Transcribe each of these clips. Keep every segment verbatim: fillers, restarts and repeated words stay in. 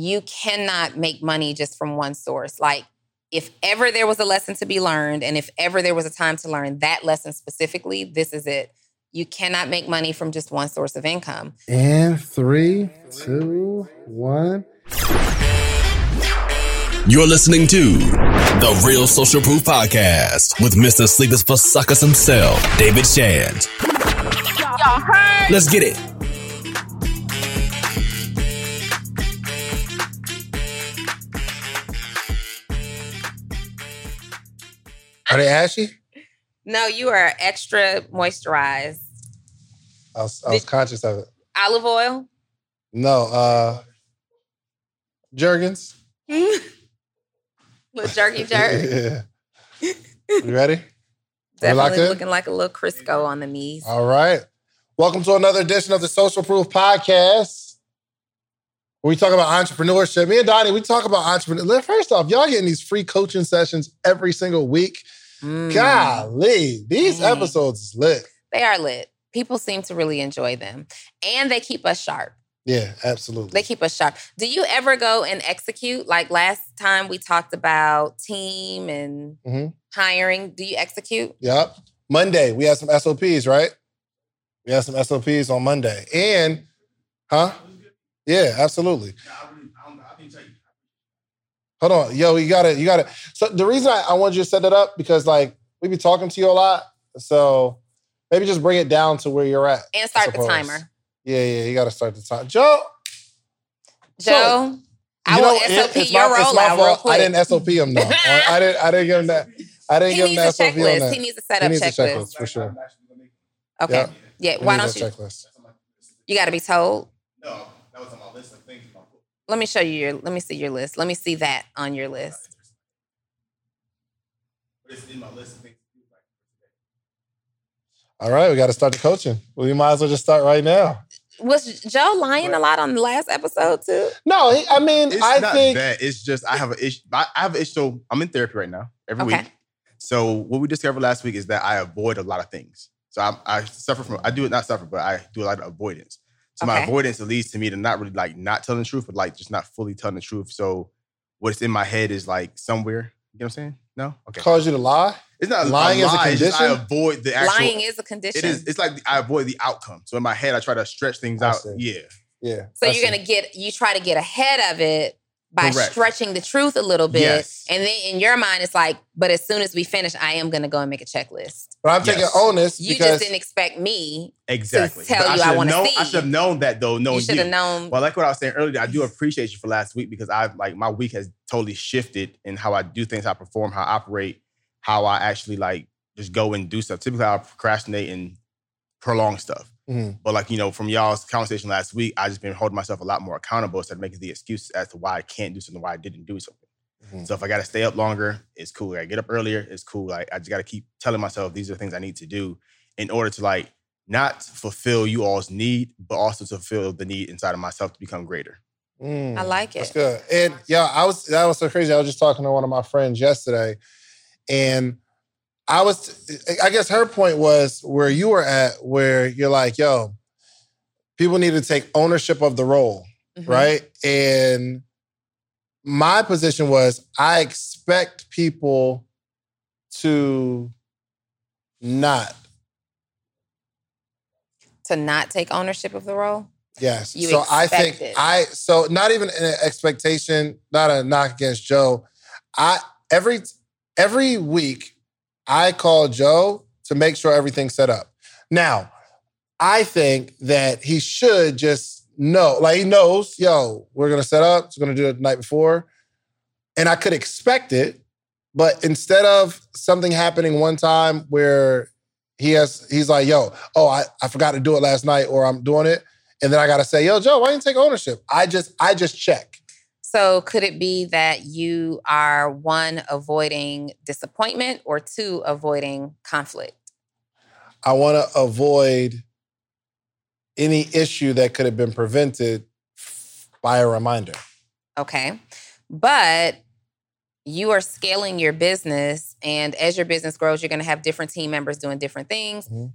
you cannot make money just from one source. Like, if ever there was a lesson to be learned, and if ever there was a time to learn that lesson specifically, this is it. You cannot make money from just one source of income. And three, two, one. You're listening to The Real Social Proof Podcast with Mister Sleep is for Suckers himself, David Shand. Y'all heard? Let's get it. Are they ashy? No, you are extra moisturized. I was, I was conscious of it. Olive oil? No. Uh, Jergens. Little jerky jerk. Yeah. You ready? Definitely looking like a little Crisco on the knees. All right. Welcome to another edition of the Social Proof Podcast. We talk about entrepreneurship. Me and Donnie, we talk about entrepreneurship. First off, y'all getting these free coaching sessions every single week. Mm. Golly, these mm. episodes is lit. They are lit. People seem to really enjoy them. And they keep us sharp. Yeah, absolutely. They keep us sharp. Do you ever go and execute? Like last time we talked about team and mm-hmm. hiring. Do you execute? Yep. Monday, we had some S O Ps, right? We had some S O Ps on Monday. And, huh? Yeah, absolutely. Hold on. Yo, you got to, you got to. So the reason I, I wanted you to set that up, because like, we be talking to you a lot. So maybe just bring it down to where you're at. And start the timer. Yeah, yeah. You got to start the timer. Joe. Joe, so, I will S O P it, your my, rollout real quick. I didn't S O P him though. I didn't I didn't give him that. I didn't he give him that S O P on that. He needs a setup checklist. He needs checklist. a checklist, for sure. Okay. Yep. Yeah, he why don't you? Checklist. You got to be told? No, that was on my list of things. Let me show you your, let me see your list. Let me see that on your list. All right, we got to start the coaching. Well, we might as well just start right now. Was Joe lying a lot on the last episode too? No, he, I mean, it's I not think... that. It's just, I have an issue. I have an issue. So I'm in therapy right now, every okay. week. So what we discovered last week is that I avoid a lot of things. So I, I suffer from, I do it, not suffer, but I do a lot of avoidance. So okay. my avoidance, it leads to me to not really like not telling the truth, but like just not fully telling the truth. So what's in my head is like somewhere. You know what I'm saying? No? Okay. Cause you to lie? It's not lying a lie. Lying is a condition? I avoid the actual... Lying is a condition. It is. It's like I avoid the outcome. So in my head, I try to stretch things I out. See. Yeah. Yeah. So I you're going to get... You try to get ahead of it by Correct. stretching the truth a little bit. Yes. And then in your mind, it's like, but as soon as we finish, I am going to go and make a checklist. But I'm taking yes. onus. You just didn't expect me exactly. to tell but you I, I want to see. I should have known that though. Knowing you should have known. Well, like what I was saying earlier, I do appreciate you for last week because I've like my week has totally shifted in how I do things, how I perform, how I operate, how I actually like just go and do stuff. Typically, I procrastinate and prolong stuff. Mm-hmm. But like, you know, from y'all's conversation last week, I just been holding myself a lot more accountable instead of making the excuses as to why I can't do something, why I didn't do something. Mm-hmm. So if I got to stay up longer, it's cool. If I get up earlier, it's cool. Like, I just got to keep telling myself these are the things I need to do in order to like not fulfill you all's need, but also to fulfill the need inside of myself to become greater. Mm, I like it. That's good. And yeah, I was, that was so crazy. I was just talking to one of my friends yesterday and I was, I guess her point was where you were at, where you're like, yo, people need to take ownership of the role, mm-hmm. right? And my position was I expect people to not. To not take ownership of the role? Yes. You so I think it. I, so not even an expectation, not a knock against Joe. I, every, every week, I call Joe to make sure everything's set up. Now, I think that he should just know, like he knows, yo, we're going to set up. He's going to do it the night before. And I could expect it, but instead of something happening one time where he has, he's like, yo, oh, I, I forgot to do it last night or I'm doing it. And then I got to say, yo, Joe, why didn't you take ownership? I just, I just check. So could it be that you are, one, avoiding disappointment or, two, avoiding conflict? I want to avoid any issue that could have been prevented by a reminder. Okay. But you are scaling your business, and as your business grows, you're going to have different team members doing different things. Mm-hmm.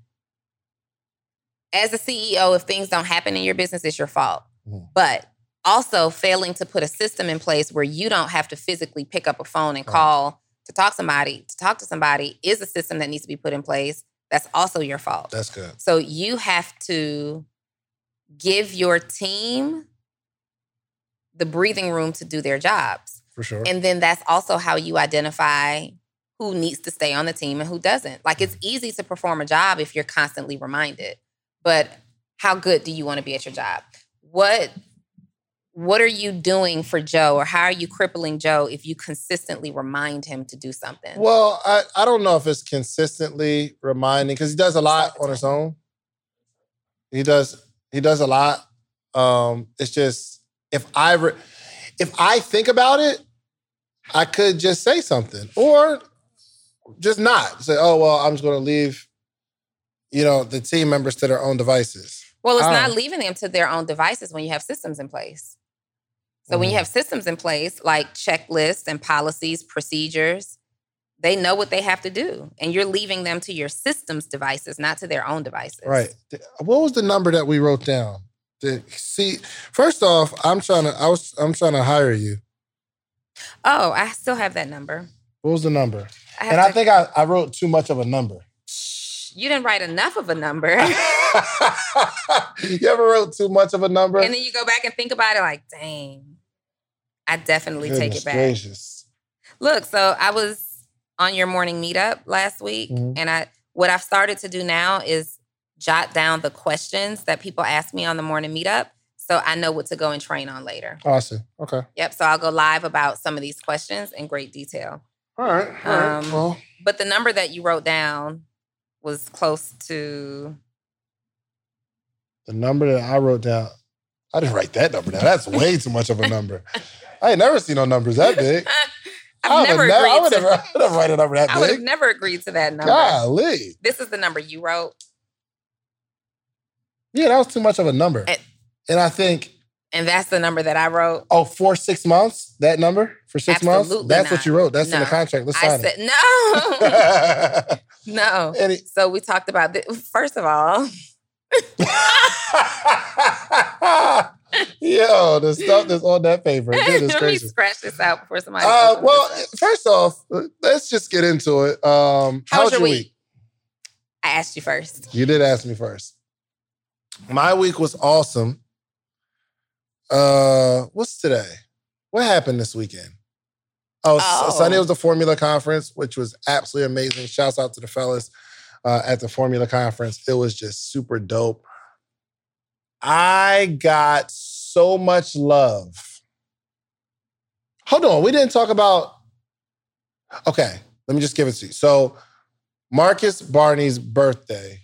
As a C E O, if things don't happen in your business, it's your fault. Mm-hmm. But Also, failing to put a system in place where you don't have to physically pick up a phone and call to talk somebody, to talk to somebody is a system that needs to be put in place. That's also your fault. That's good. So you have to give your team the breathing room to do their jobs. For sure. And then that's also how you identify who needs to stay on the team and who doesn't. Like, it's easy to perform a job if you're constantly reminded, but how good do you want to be at your job? What What are you doing for Joe, or how are you crippling Joe if you consistently remind him to do something? Well, I, I don't know if it's consistently reminding, because he does a lot on his own. He does he does a lot. Um, it's just if I re- if I think about it, I could just say something or just not say, "Oh well, I'm just going to leave," you know, the team members to their own devices. Well, it's um, not leaving them to their own devices when you have systems in place. So when you have systems in place, like checklists and policies, procedures, they know what they have to do. And you're leaving them to your system's devices, not to their own devices. Right. What was the number that we wrote down? The, see, first off, I'm trying to I was I'm trying to hire you. Oh, I still have that number. What was the number? I and to... I think I, I wrote too much of a number. You didn't write enough of a number. You ever wrote too much of a number? And then you go back and think about it like, dang, I definitely Goodness take it back. Gracious. Look, so I was on your morning meetup last week. Mm-hmm. And I what I've started to do now is jot down the questions that people ask me on the morning meetup. So I know what to go and train on later. Awesome. Okay. Yep. So I'll go live about some of these questions in great detail. All right. All um, right. Well. But the number that you wrote down was close to... The number that I wrote down, I didn't write that number down. That's way too much of a number. I ain't never seen no numbers that big. I've I would never, never agreed I would to never, I never write a number that I big. I would have never agreed to that number. Golly. This is the number you wrote. Yeah, that was too much of a number. And, and I think... And that's the number that I wrote. Oh, for six months? That number? For six Absolutely months? That's not. What you wrote. That's no. in the contract. Let's sign I said, it. No. No. It, so we talked about this. First of all... Yo, the stuff that's on that paper. Goodness gracious. Let me scratch this out before somebody. Uh, well, first off, let's just get into it. Um, how was your week? week? I asked you first. You did ask me first. My week was awesome. Uh, what's today? What happened this weekend? Oh, oh. Sunday was the Formula Conference, which was absolutely amazing. Shouts out to the fellas. Uh, at the Formula Conference. It was just super dope. I got so much love. Hold on. We didn't talk about... Okay, let me just give it to you. So Marcus Barney's birthday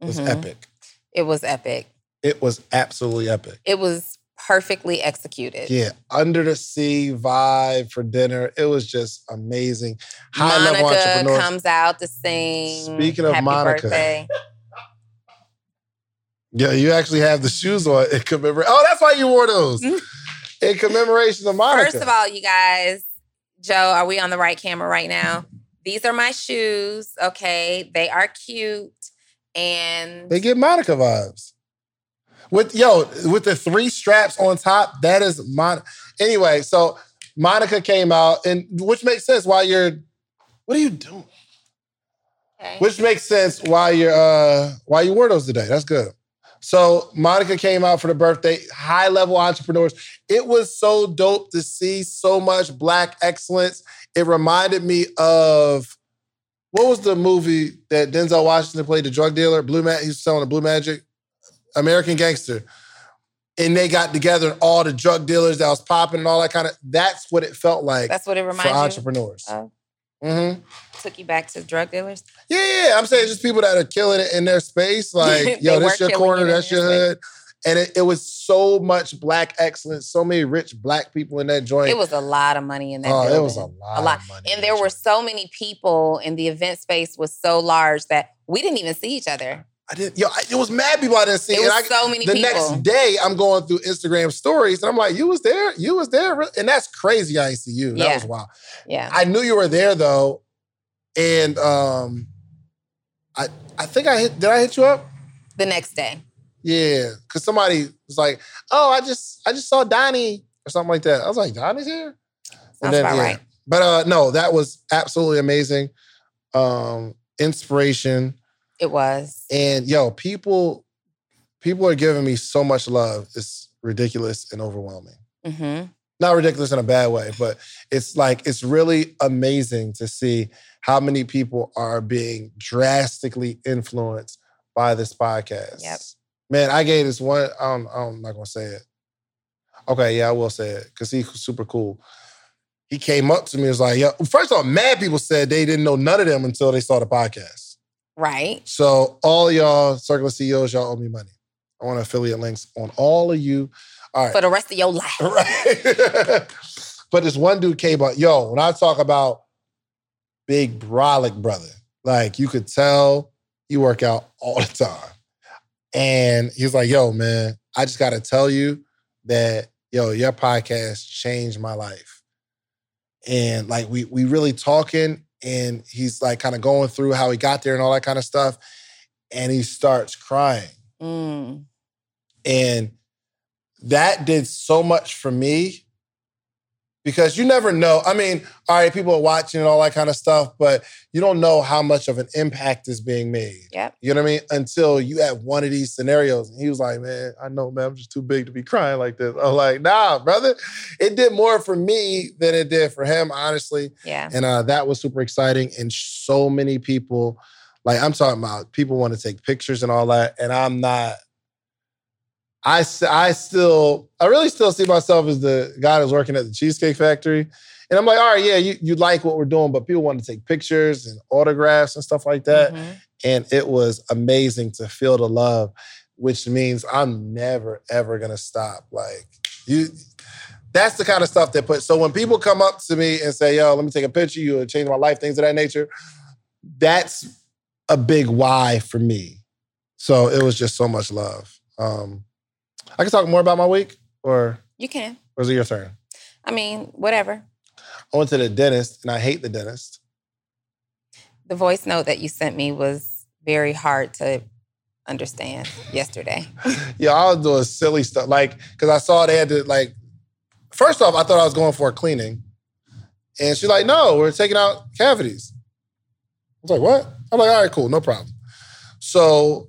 was mm-hmm. epic. It was epic. It was absolutely epic. It was perfectly executed. Yeah. Under the sea vibe for dinner. It was just amazing. High Monica level entrepreneur comes out to sing. Speaking of Happy Monica. Birthday. Yeah, you actually have the shoes on in commemoration. Oh, that's why you wore those. In commemoration of Monica. First of all, you guys, Joe, are we on the right camera right now? These are my shoes. Okay. They are cute. And they give Monica vibes. With yo, with the three straps on top, that is Monica. Anyway, so Monica came out, and which makes sense why you're. What are you doing? Okay. Which makes sense why you're uh, why you wore those today. That's good. So Monica came out for the birthday. High level entrepreneurs. It was so dope to see so much Black excellence. It reminded me of what was the movie that Denzel Washington played, the drug dealer, Blue Mag. He was selling the Blue Magic. American Gangster. And they got together, and all the drug dealers that was popping and all that kind of, that's what it felt like. That's what it reminds you of? For entrepreneurs. Oh. Mm-hmm. Took you back to drug dealers? Yeah, yeah. I'm saying just people that are killing it in their space. Like, yo, this your corner, that's your hood. And it, it was so much Black excellence, so many rich Black people in that joint. It was a lot of money in that oh, building. It was a lot, a lot. Of money. And there were so many people, and the event space was so large that we didn't even see each other. I didn't, yo, I, it was mad people I didn't see. It was I, so many the people. The next day, I'm going through Instagram stories, and I'm like, you was there? You was there? And that's crazy I didn't see you. That yeah. was wild. Yeah. I knew you were there, though, and um, I I think I hit, did I hit you up? The next day. Yeah, because somebody was like, oh, I just I just saw Donnie or something like that. I was like, Donnie's here? That's about yeah. right. But uh, no, that was absolutely amazing. Um, inspiration. It was. And yo, people, people are giving me so much love. It's ridiculous and overwhelming. Mm-hmm. Not ridiculous in a bad way, but it's like, it's really amazing to see how many people are being drastically influenced by this podcast. Yep. Man, I gave this one, I'm, I'm not going to say it. Okay, yeah, I will say it because he's super cool. He came up to me and was like, yo, first of all, mad people said they didn't know none of them until they saw the podcast. Right. So all y'all, Circular C E Os, y'all owe me money. I want affiliate links on all of you. All right. For the rest of your life. Right. But this one dude came up, yo, when I talk about big brolic brother, like you could tell you work out all the time. And he was like, yo, man, I just got to tell you that, yo, your podcast changed my life. And like, we we really talking and he's like kind of going through how he got there and all that kind of stuff. And he starts crying. Mm. And that did so much for me because you never know. I mean, all right, people are watching and all that kind of stuff, but you don't know how much of an impact is being made. Yep. You know what I mean? Until you have one of these scenarios. And he was like, man, I know, man, I'm just too big to be crying like this. I'm like, nah, brother. It did more for me than it did for him, honestly. Yeah. And uh, that was super exciting. And so many people, like I'm talking about, people want to take pictures and all that. And I'm not... I, I still, I really still see myself as the guy that's working at the Cheesecake Factory. And I'm like, all right, yeah, you, you like what we're doing, but people want to take pictures and autographs and stuff like that. Mm-hmm. And it was amazing to feel the love, which means I'm never, ever going to stop. Like, you, that's the kind of stuff that puts, so when people come up to me and say, yo, let me take a picture of you, it changed my life, things of that nature, that's a big why for me. So it was just so much love. Um, I can talk more about my week, or you can. Or is it your turn? I mean, whatever. I went to the dentist, and I hate the dentist. The voice note that you sent me was very hard to understand yesterday. Yeah, I was doing silly stuff, like because I saw they had to like. First off, I thought I was going for a cleaning, and she's like, "No, we're taking out cavities." I was like, "What?" I'm like, "All right, cool, no problem." So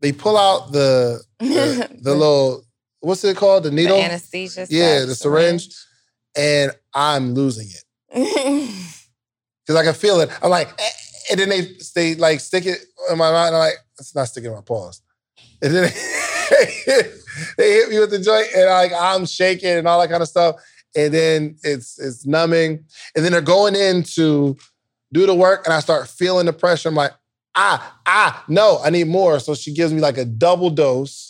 they pull out the. The, the little, what's it called? The needle? The anesthesia stuff. Yeah, the syringe. syringe. And I'm losing it. Because I can feel it. I'm like, eh, and then they, they like stick it in my mouth. And I'm like, it's not sticking in my paws. And then they, they hit me with the joint and like I'm shaking and all that kind of stuff. And then it's it's numbing. And then they're going in to do the work and I start feeling the pressure. I'm like, ah, ah, no, I need more. So she gives me like a double dose.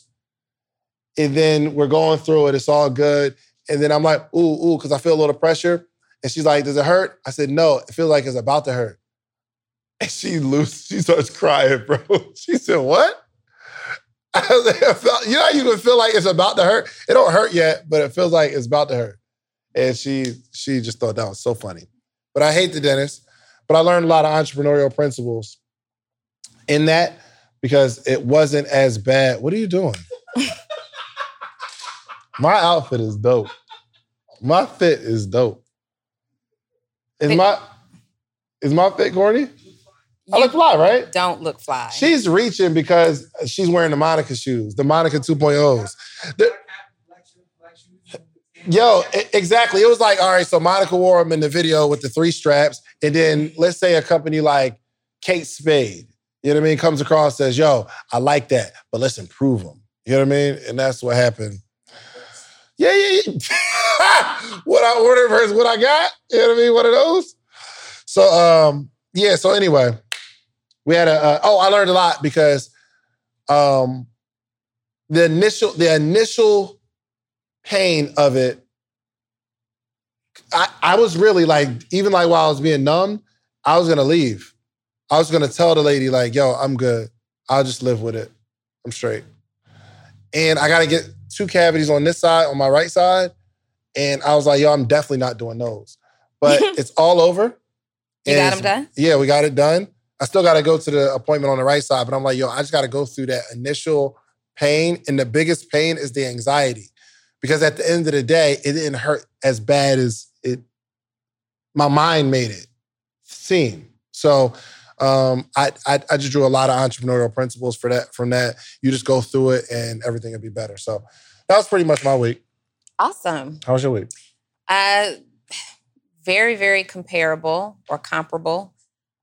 And then we're going through it. It's all good. And then I'm like, ooh, ooh, because I feel a little pressure. And she's like, does it hurt? I said, no, it feels like it's about to hurt. And she loses, she starts crying, bro. She said, what? I was like, I felt, you know how you can feel like it's about to hurt? It don't hurt yet, but it feels like it's about to hurt. And she she just thought that was so funny. But I hate the dentist. But I learned a lot of entrepreneurial principles in that because it wasn't as bad. What are you doing? My outfit is dope. My fit is dope. Is my is my fit corny? You I look fly, right? Don't look fly. She's reaching because she's wearing the Monica shoes, the Monica two point ohs. The, yo, it, exactly. It was like, all right, so Monica wore them in the video with the three straps. And then let's say a company like Kate Spade, you know what I mean, comes across and says, yo, I like that, but let's improve them. You know what I mean? And that's what happened. Yeah, yeah, yeah. What I ordered versus what I got. You know what I mean? One of those. So, um, yeah. So anyway, we had a, uh, oh, I learned a lot because um, the initial, the initial pain of it, I, I was really like, even like while I was being numb, I was going to leave. I was going to tell the lady like, yo, I'm good. I'll just live with it. I'm straight. And I got to get two cavities on this side, on my right side. And I was like, yo, I'm definitely not doing those. But it's all over. You got them done? Yeah, we got it done. I still got to go to the appointment on the right side. But I'm like, yo, I just got to go through that initial pain, and the biggest pain is the anxiety. Because at the end of the day, it didn't hurt as bad as it, my mind made it seem. So um, I, I I just drew a lot of entrepreneurial principles for that. From that, you just go through it and everything will be better. So that was pretty much my week. Awesome. How was your week? Uh, very, very comparable or comparable.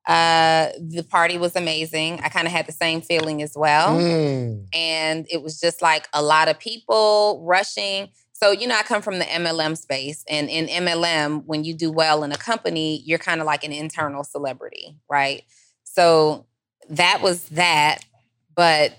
Uh, the party was amazing. I kind of had the same feeling as well. Mm. And it was just like a lot of people rushing. So, you know, I come from the M L M space. And in M L M, when you do well in a company, you're kind of like an internal celebrity, right? So that was that. But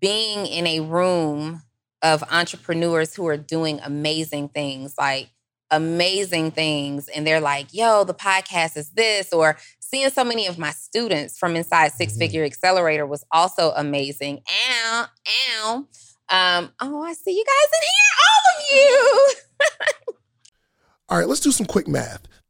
being in a room of entrepreneurs who are doing amazing things, like amazing things. And they're like, yo, the podcast is this, or seeing so many of my students from inside Six Figure Accelerator was also amazing. Ow, ow. Um, oh, I see you guys in here, all of you. All right, let's do some quick math.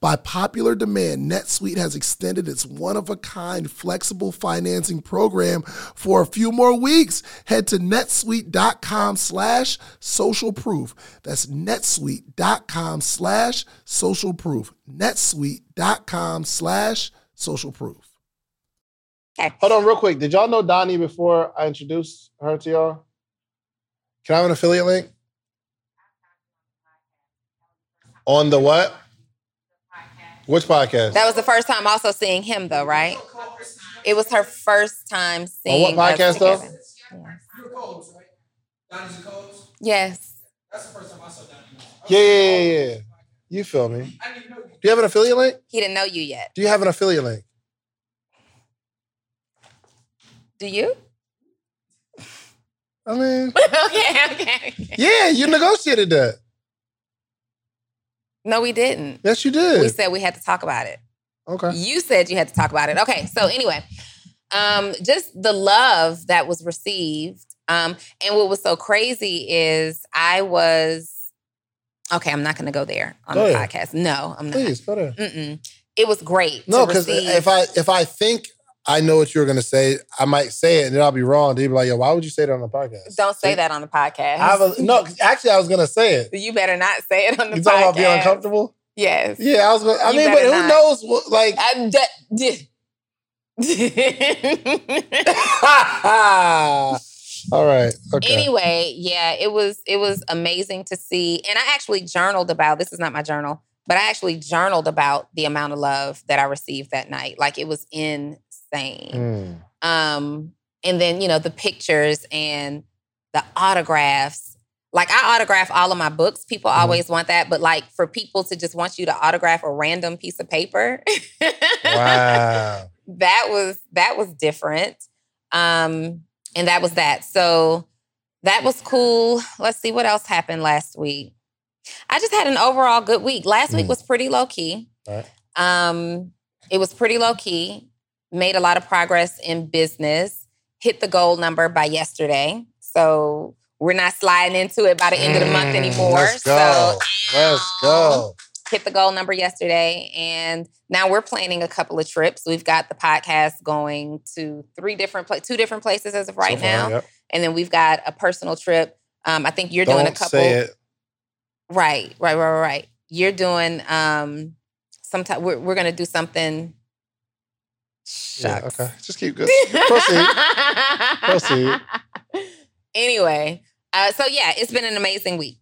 By popular demand, NetSuite has extended its one-of-a-kind flexible financing program for a few more weeks. Head to netsuite.com slash social proof. That's netsuite.com slash social proof. netsuite.com slash social proof. Hold on real quick. Did y'all know Donnie before I introduced her to y'all? Can I have an affiliate link? On the what? Which podcast? That was the first time also seeing him, though, right? It was her first time seeing him. On what podcast, though? You were Coles, right? Donnie's and Coles? Yes. That's the first time I saw Donnie. Yeah, yeah, yeah, yeah. You feel me. I didn't know you. Do you have an affiliate link? He didn't know you yet. Do you have an affiliate link? Do you? I mean... okay, okay, okay. Yeah, you negotiated that. No, we didn't. Yes, you did. We said we had to talk about it. Okay. You said you had to talk about it. Okay. So anyway, um, just the love that was received. Um, and what was so crazy is I was, okay, I'm not going to go there on go the ahead. podcast. No, I'm not. Please, go there. Mm-mm. It was great. No, because receive... if I if I think I know what you're going to say, I might say it and then I'll be wrong. They'd be like, yo, why would you say that on the podcast? Don't say that on the podcast. I was, no, actually, I was going to say it. You better not say it on the podcast. You talking about being uncomfortable? Yes. Yeah, I was going to. I mean, but who knows? What, like, I'm de- All right. Okay. Anyway, yeah, it was it was amazing to see. And I actually journaled about, this is not my journal, but I actually journaled about the amount of love that I received that night. Like, it was in... Thing. Mm. Um, and then, you know, the pictures and the autographs. Like, I autograph all of my books. People mm. always want that. But, like, for people to just want you to autograph a random piece of paper. Wow. That was, that was different. Um, and that was that. So that was cool. Let's see what else happened last week. I just had an overall good week. Last mm. week was pretty low key. All right. Um, it was pretty low key. Made a lot of progress in business, hit the goal number by yesterday. So we're not sliding into it by the end of the month anymore. Let's go. So, let's go. hit the goal number yesterday, and now we're planning a couple of trips. We've got the podcast going to three different, pla- two different places as of right so far, now, yep. and then we've got a personal trip. Um, I think you're Don't doing a couple. Say it. Right, right, right, right. You're doing. Um, sometime we're we're gonna do something. Shucks. Yeah, okay, just keep going. Proceed. Proceed. Anyway, uh, so yeah, it's been an amazing week.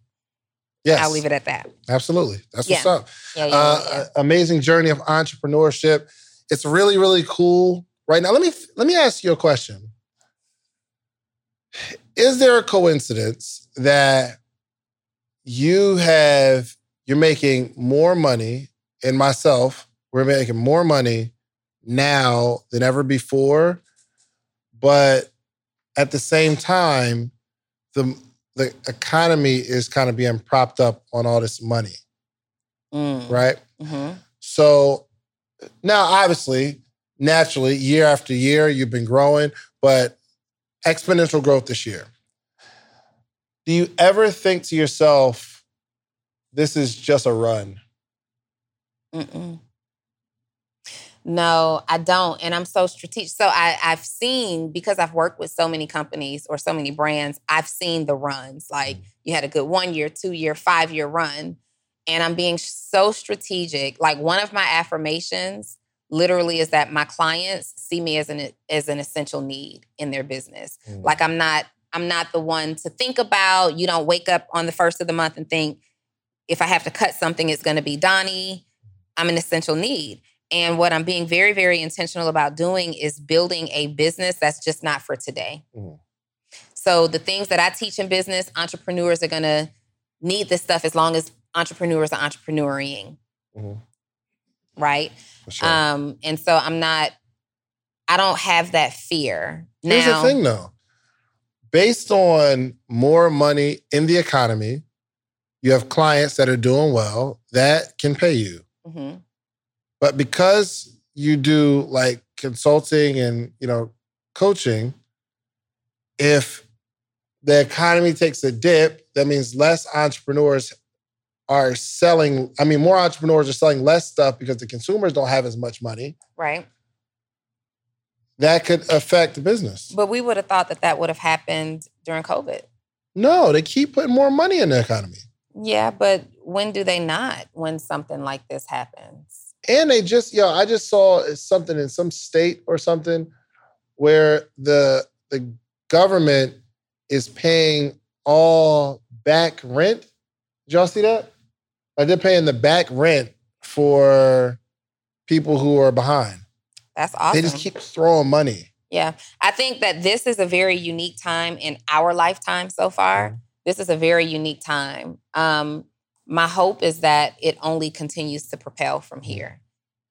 Yes. I'll leave it at that. Absolutely. That's yeah. what's up. Yeah, yeah, uh, yeah. Amazing journey of entrepreneurship. It's really, really cool right now. Let me let me ask you a question. Is there a coincidence that you have, you're making more money, and myself, we're making more money now than ever before, but at the same time, the the economy is kind of being propped up on all this money, mm. right? Mm-hmm. So now, obviously, naturally, year after year, you've been growing, but exponential growth this year. Do you ever think to yourself, this is just a run? Mm-mm. No, I don't. And I'm so strategic. So I, I've seen, because I've worked with so many companies or so many brands, I've seen the runs. Like you had a good one year, two year, five year run. And I'm being so strategic. Like one of my affirmations literally is that my clients see me as an as an essential need in their business. Mm. Like I'm not, I'm not the one to think about. You don't wake up on the first of the month and think, if I have to cut something, it's going to be Donnie. I'm an essential need. And what I'm being very, very intentional about doing is building a business that's just not for today. Mm. So the things that I teach in business, entrepreneurs are going to need this stuff as long as entrepreneurs are entrepreneuring. Mm. Right? For sure. Um, and so I'm not, I don't have that fear. Here's now, the thing though. Based on more money in the economy, you have clients that are doing well that can pay you. Mm-hmm. But because you do like consulting and, you know, coaching, if the economy takes a dip, that means less entrepreneurs are selling. I mean, more entrepreneurs are selling less stuff because the consumers don't have as much money. Right. That could affect the business. But we would have thought that that would have happened during COVID. No, they keep putting more money in the economy. Yeah, but when do they not? When something like this happens? And they just, yo, I just saw something in some state or something where the the government is paying all back rent. Did y'all see that? Like they're paying the back rent for people who are behind. That's awesome. They just keep throwing money. Yeah. I think that this is a very unique time in our lifetime so far. Mm-hmm. This is a very unique time. Um My hope is that it only continues to propel from here.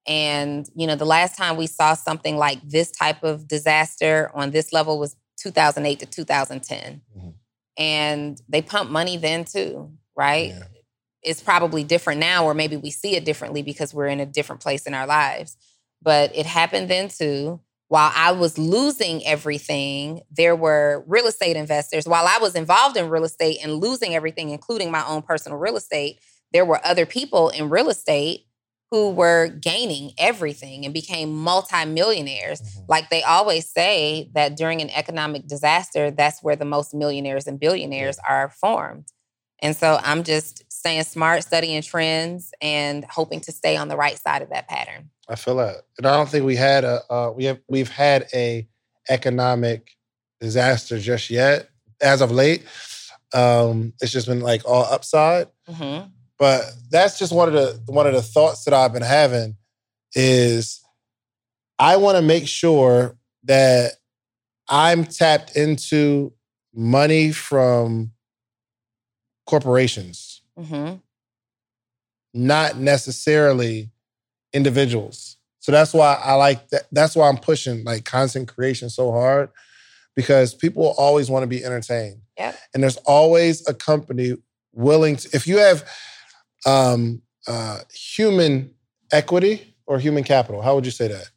And, you know, the last time we saw something like this type of disaster on this level was two thousand eight to two thousand ten. Mm-hmm. And they pumped money then too, right? Yeah. It's probably different now, or maybe we see it differently because we're in a different place in our lives. But it happened then too. While I was losing everything, there were real estate investors. While I was involved in real estate and losing everything, including my own personal real estate, there were other people in real estate who were gaining everything and became multimillionaires. Mm-hmm. Like they always say that during an economic disaster, that's where the most millionaires and billionaires are formed. And so I'm just staying smart, studying trends, and hoping to stay on the right side of that pattern. I feel that, and I don't think we had a uh, we have we've had a economic disaster just yet. As of late, um, it's just been like all upside. Mm-hmm. But that's just one of the one of the thoughts that I've been having is I want to make sure that I'm tapped into money from corporations, mm-hmm. not necessarily individuals. So that's why I like that. That's why I'm pushing like content creation so hard, because people always want to be entertained. Yeah. And there's always a company willing to, if you have um, uh, human equity or human capital, how would you say that?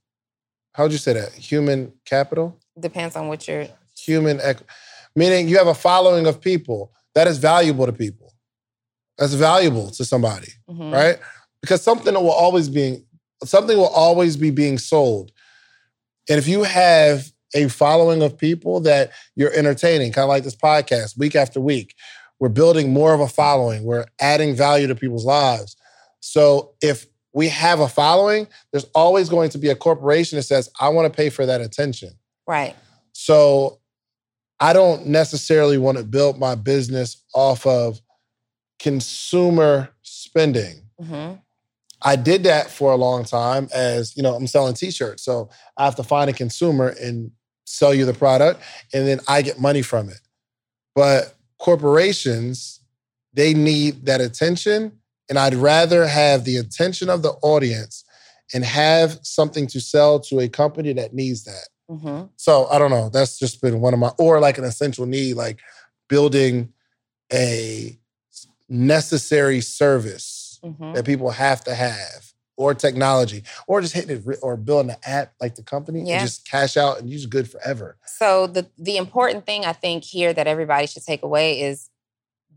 How would you say that? Human capital? Depends on what you're... Human equity. Meaning you have a following of people that is valuable to people. That's valuable to somebody, mm-hmm. right? because something will always be something will always be being sold. And if you have a following of people that you're entertaining, kind of like this podcast, week after week, we're building more of a following. We're adding value to people's lives. So if we have a following, there's always going to be a corporation that says, I want to pay for that attention. Right. So I don't necessarily want to build my business off of consumer spending. Mm-hmm. I did that for a long time as, you know, I'm selling t-shirts. So I have to find a consumer and sell you the product, and then I get money from it. But corporations, they need that attention. And I'd rather have the attention of the audience and have something to sell to a company that needs that. Mm-hmm. So I don't know. That's just been one of my, or like an essential need, like building a necessary service mm-hmm. that people have to have, or technology, or just hitting it, or building an app like the company yeah. and just cash out and use good forever. So the the important thing I think here that everybody should take away is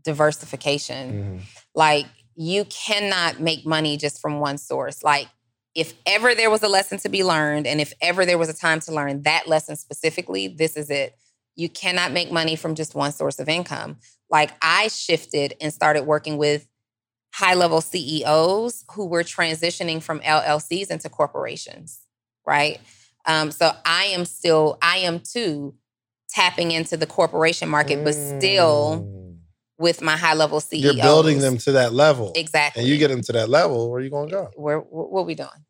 diversification. Mm-hmm. Like, you cannot make money just from one source. Like, if ever there was a lesson to be learned, and if ever there was a time to learn that lesson specifically, this is it. You cannot make money from just one source of income. Like, I shifted and started working with high-level C E Os who were transitioning from L L Cs into corporations, right? Um, so I am still, I am too tapping into the corporation market, mm. but still... with my high-level C E Os. You're building them to that level. Exactly. And you get them to that level, where are you going to go? Where, what are we doing?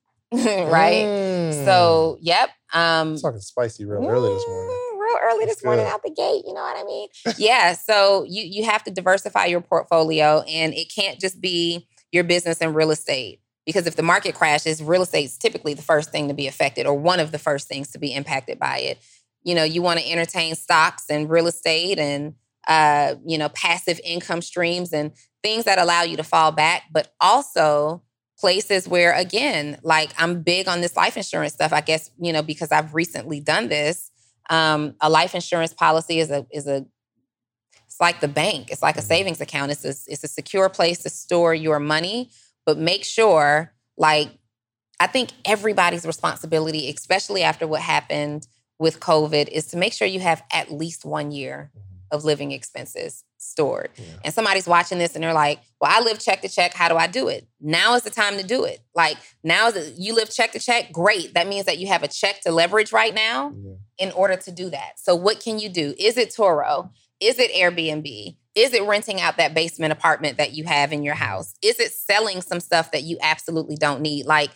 Right? Mm. So, yep. Um, I was talking spicy real mm, early this morning. Real early That's this good. morning out the gate, you know what I mean? Yeah, so you, you have to diversify your portfolio, and it can't just be your business and real estate. Because if the market crashes, real estate is typically the first thing to be affected, or one of the first things to be impacted by it. You know, you want to entertain stocks and real estate and Uh, you know, passive income streams and things that allow you to fall back, but also places where, again, like, I'm big on this life insurance stuff, I guess, you know, because I've recently done this. Um, a life insurance policy is a, is a, it's like the bank. It's like a savings account. It's a, it's a secure place to store your money, but make sure, like, I think everybody's responsibility, especially after what happened with COVID, is to make sure you have at least one year of living expenses stored. Yeah. And somebody's watching this and they're like, well, I live check to check. How do I do it? Now is the time to do it. Like, now is it, you live check to check. Great. That means that you have a check to leverage right now yeah. in order to do that. So what can you do? Is it Turo? Is it Airbnb? Is it renting out that basement apartment that you have in your house? Is it selling some stuff that you absolutely don't need? Like,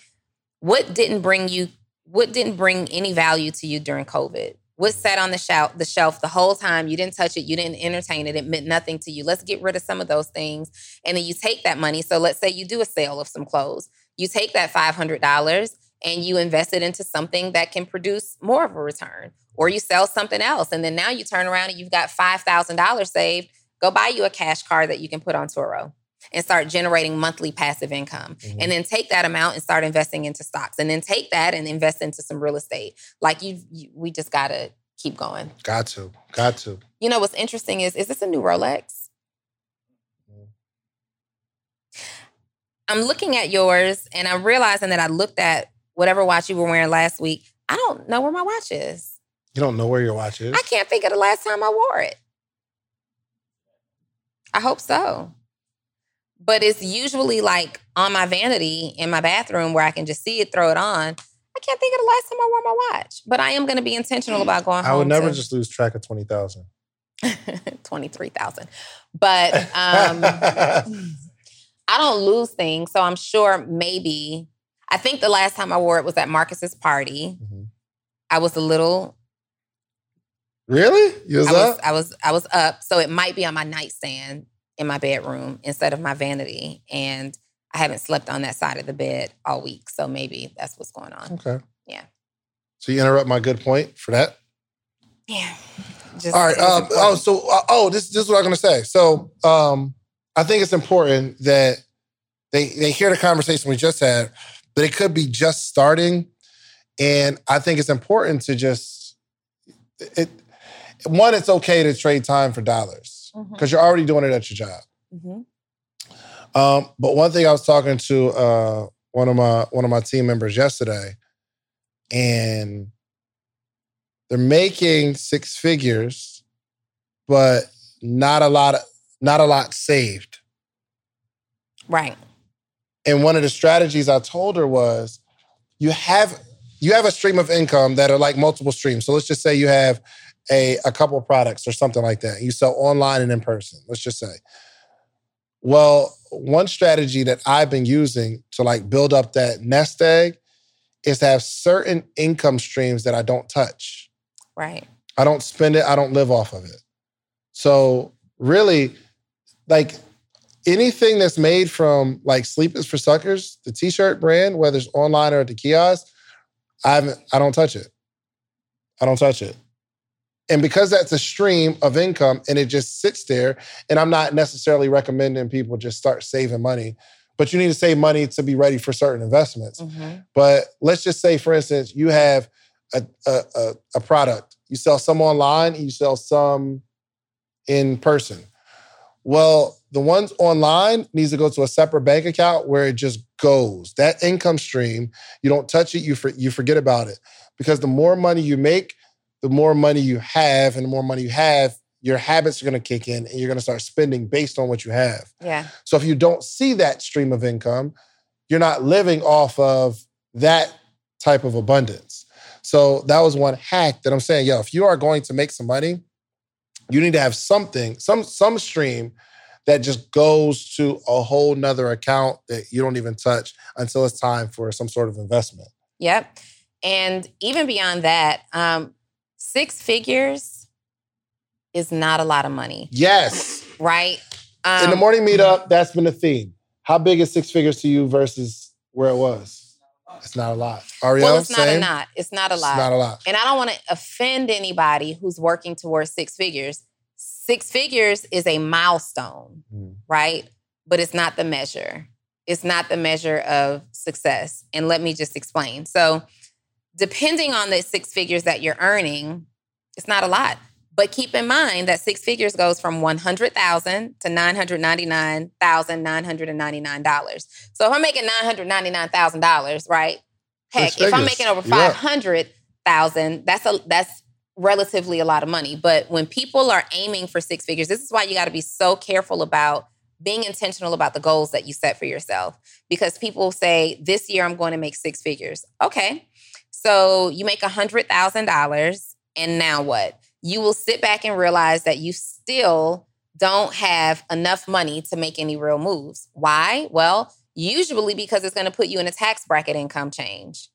what didn't bring you, what didn't bring any value to you during COVID? What's sat on the shelf, the shelf the whole time? You didn't touch it. You didn't entertain it. It meant nothing to you. Let's get rid of some of those things. And then you take that money. So let's say you do a sale of some clothes. You take that five hundred dollars and you invest it into something that can produce more of a return, or you sell something else. And then now you turn around and you've got five thousand dollars saved. Go buy you a cash card that you can put on Turo and start generating monthly passive income. Mm-hmm. And then take that amount and start investing into stocks. And then take that and invest into some real estate. Like, you, you we just got to keep going. Got to. Got to. You know, what's interesting is, is this a new Rolex? Mm-hmm. I'm looking at yours and I'm realizing that I looked at whatever watch you were wearing last week. I don't know where my watch is. You don't know where your watch is? I can't think of the last time I wore it. I hope so. But it's usually like on my vanity in my bathroom where I can just see it, throw it on. I can't think of the last time I wore my watch, but I am going to be intentional about going home. I would never to... just lose track of twenty thousand. twenty-three thousand. But um, I don't lose things. So I'm sure maybe, I think the last time I wore it was at Marcus's party. Mm-hmm. I was a little... Really? You was I up? Was, I, was, I was up. So it might be on my nightstand in my bedroom instead of my vanity. And I haven't slept on that side of the bed all week. So maybe that's what's going on. Okay. Yeah. So you interrupt my good point for that? Yeah. Just all right. Um, oh, so, oh, this, this is what I'm going to say. So um, I think it's important that they, they hear the conversation we just had, but it could be just starting. And I think it's important to just, it. one, it's okay to trade time for dollars. Because you're already doing it at your job. Mm-hmm. Um, but one thing I was talking to uh, one of my one of my team members yesterday, and they're making six figures, but not a lot, not a lot saved. Right. And one of the strategies I told her was, you have you have a stream of income that are like multiple streams. So let's just say you have a, a couple of products or something like that. You sell online and in person, let's just say. Well, one strategy that I've been using to like build up that nest egg is to have certain income streams that I don't touch. Right. I don't spend it. I don't live off of it. So really, like, anything that's made from like Sleep is for Suckers, the t-shirt brand, whether it's online or at the kiosk, I haven't, I don't touch it. I don't touch it. And because that's a stream of income and it just sits there, and I'm not necessarily recommending people just start saving money, but you need to save money to be ready for certain investments. Mm-hmm. But let's just say, for instance, you have a, a, a, a product. You sell some online, you sell some in person. Well, the ones online needs to go to a separate bank account where it just goes. That income stream, you don't touch it, you for, you forget about it. Because the more money you make, the more money you have, and the more money you have, your habits are going to kick in and you're going to start spending based on what you have. Yeah. So if you don't see that stream of income, you're not living off of that type of abundance. So that was one hack that I'm saying, yo, if you are going to make some money, you need to have something, some some stream that just goes to a whole nother account that you don't even touch until it's time for some sort of investment. Yep. And even beyond that, um, six figures is not a lot of money. Yes. Right? Um, In the morning meetup, that's been the theme. How big is six figures to you versus where it was? It's not a lot. Ariel, well, it's not a lot. It's not a lot. It's not a lot. And I don't want to offend anybody who's working towards six figures. Six figures is a milestone, mm. right? But it's not the measure. It's not the measure of success. And let me just explain. So depending on the six figures that you're earning, it's not a lot. But keep in mind that six figures goes from one hundred thousand dollars to nine hundred ninety-nine thousand nine hundred ninety-nine dollars. So if I'm making nine hundred ninety-nine thousand dollars, right? Heck, six if figures. I'm making over five hundred thousand dollars, yeah. that's a that's relatively a lot of money. But when people are aiming for six figures, this is why you got to be so careful about being intentional about the goals that you set for yourself. Because people say, this year I'm going to make six figures. Okay, so you make one hundred thousand dollars and now what? You will sit back and realize that you still don't have enough money to make any real moves. Why? Well, usually because it's going to put you in a tax bracket income change.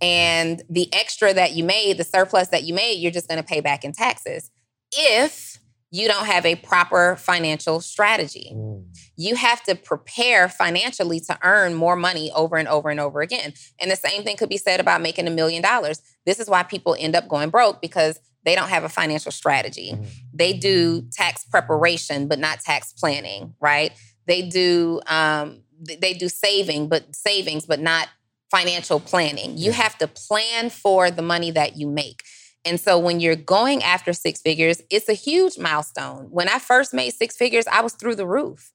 And the extra that you made, the surplus that you made, you're just going to pay back in taxes if you don't have a proper financial strategy. Mm. You have to prepare financially to earn more money over and over and over again. And the same thing could be said about making a million dollars. This is why people end up going broke, because they don't have a financial strategy. Mm. They do tax preparation, but not tax planning, right? They do um, they do saving, but savings, but not financial planning. You have to plan for the money that you make. And so when you're going after six figures, it's a huge milestone. When I first made six figures, I was through the roof.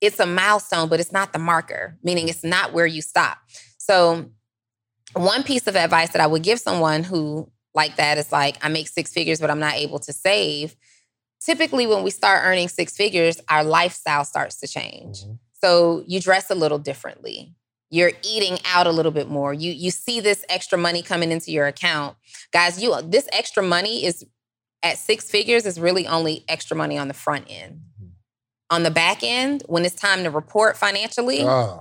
It's a milestone, but it's not the marker, meaning it's not where you stop. So one piece of advice that I would give someone who like that is like, I make six figures, but I'm not able to save. Typically, when we start earning six figures, our lifestyle starts to change. Mm-hmm. So you dress a little differently. You're eating out a little bit more. You you see this extra money coming into your account. Guys, you this extra money is at six figures is really only extra money on the front end. Mm-hmm. On the back end, when it's time to report financially, oh.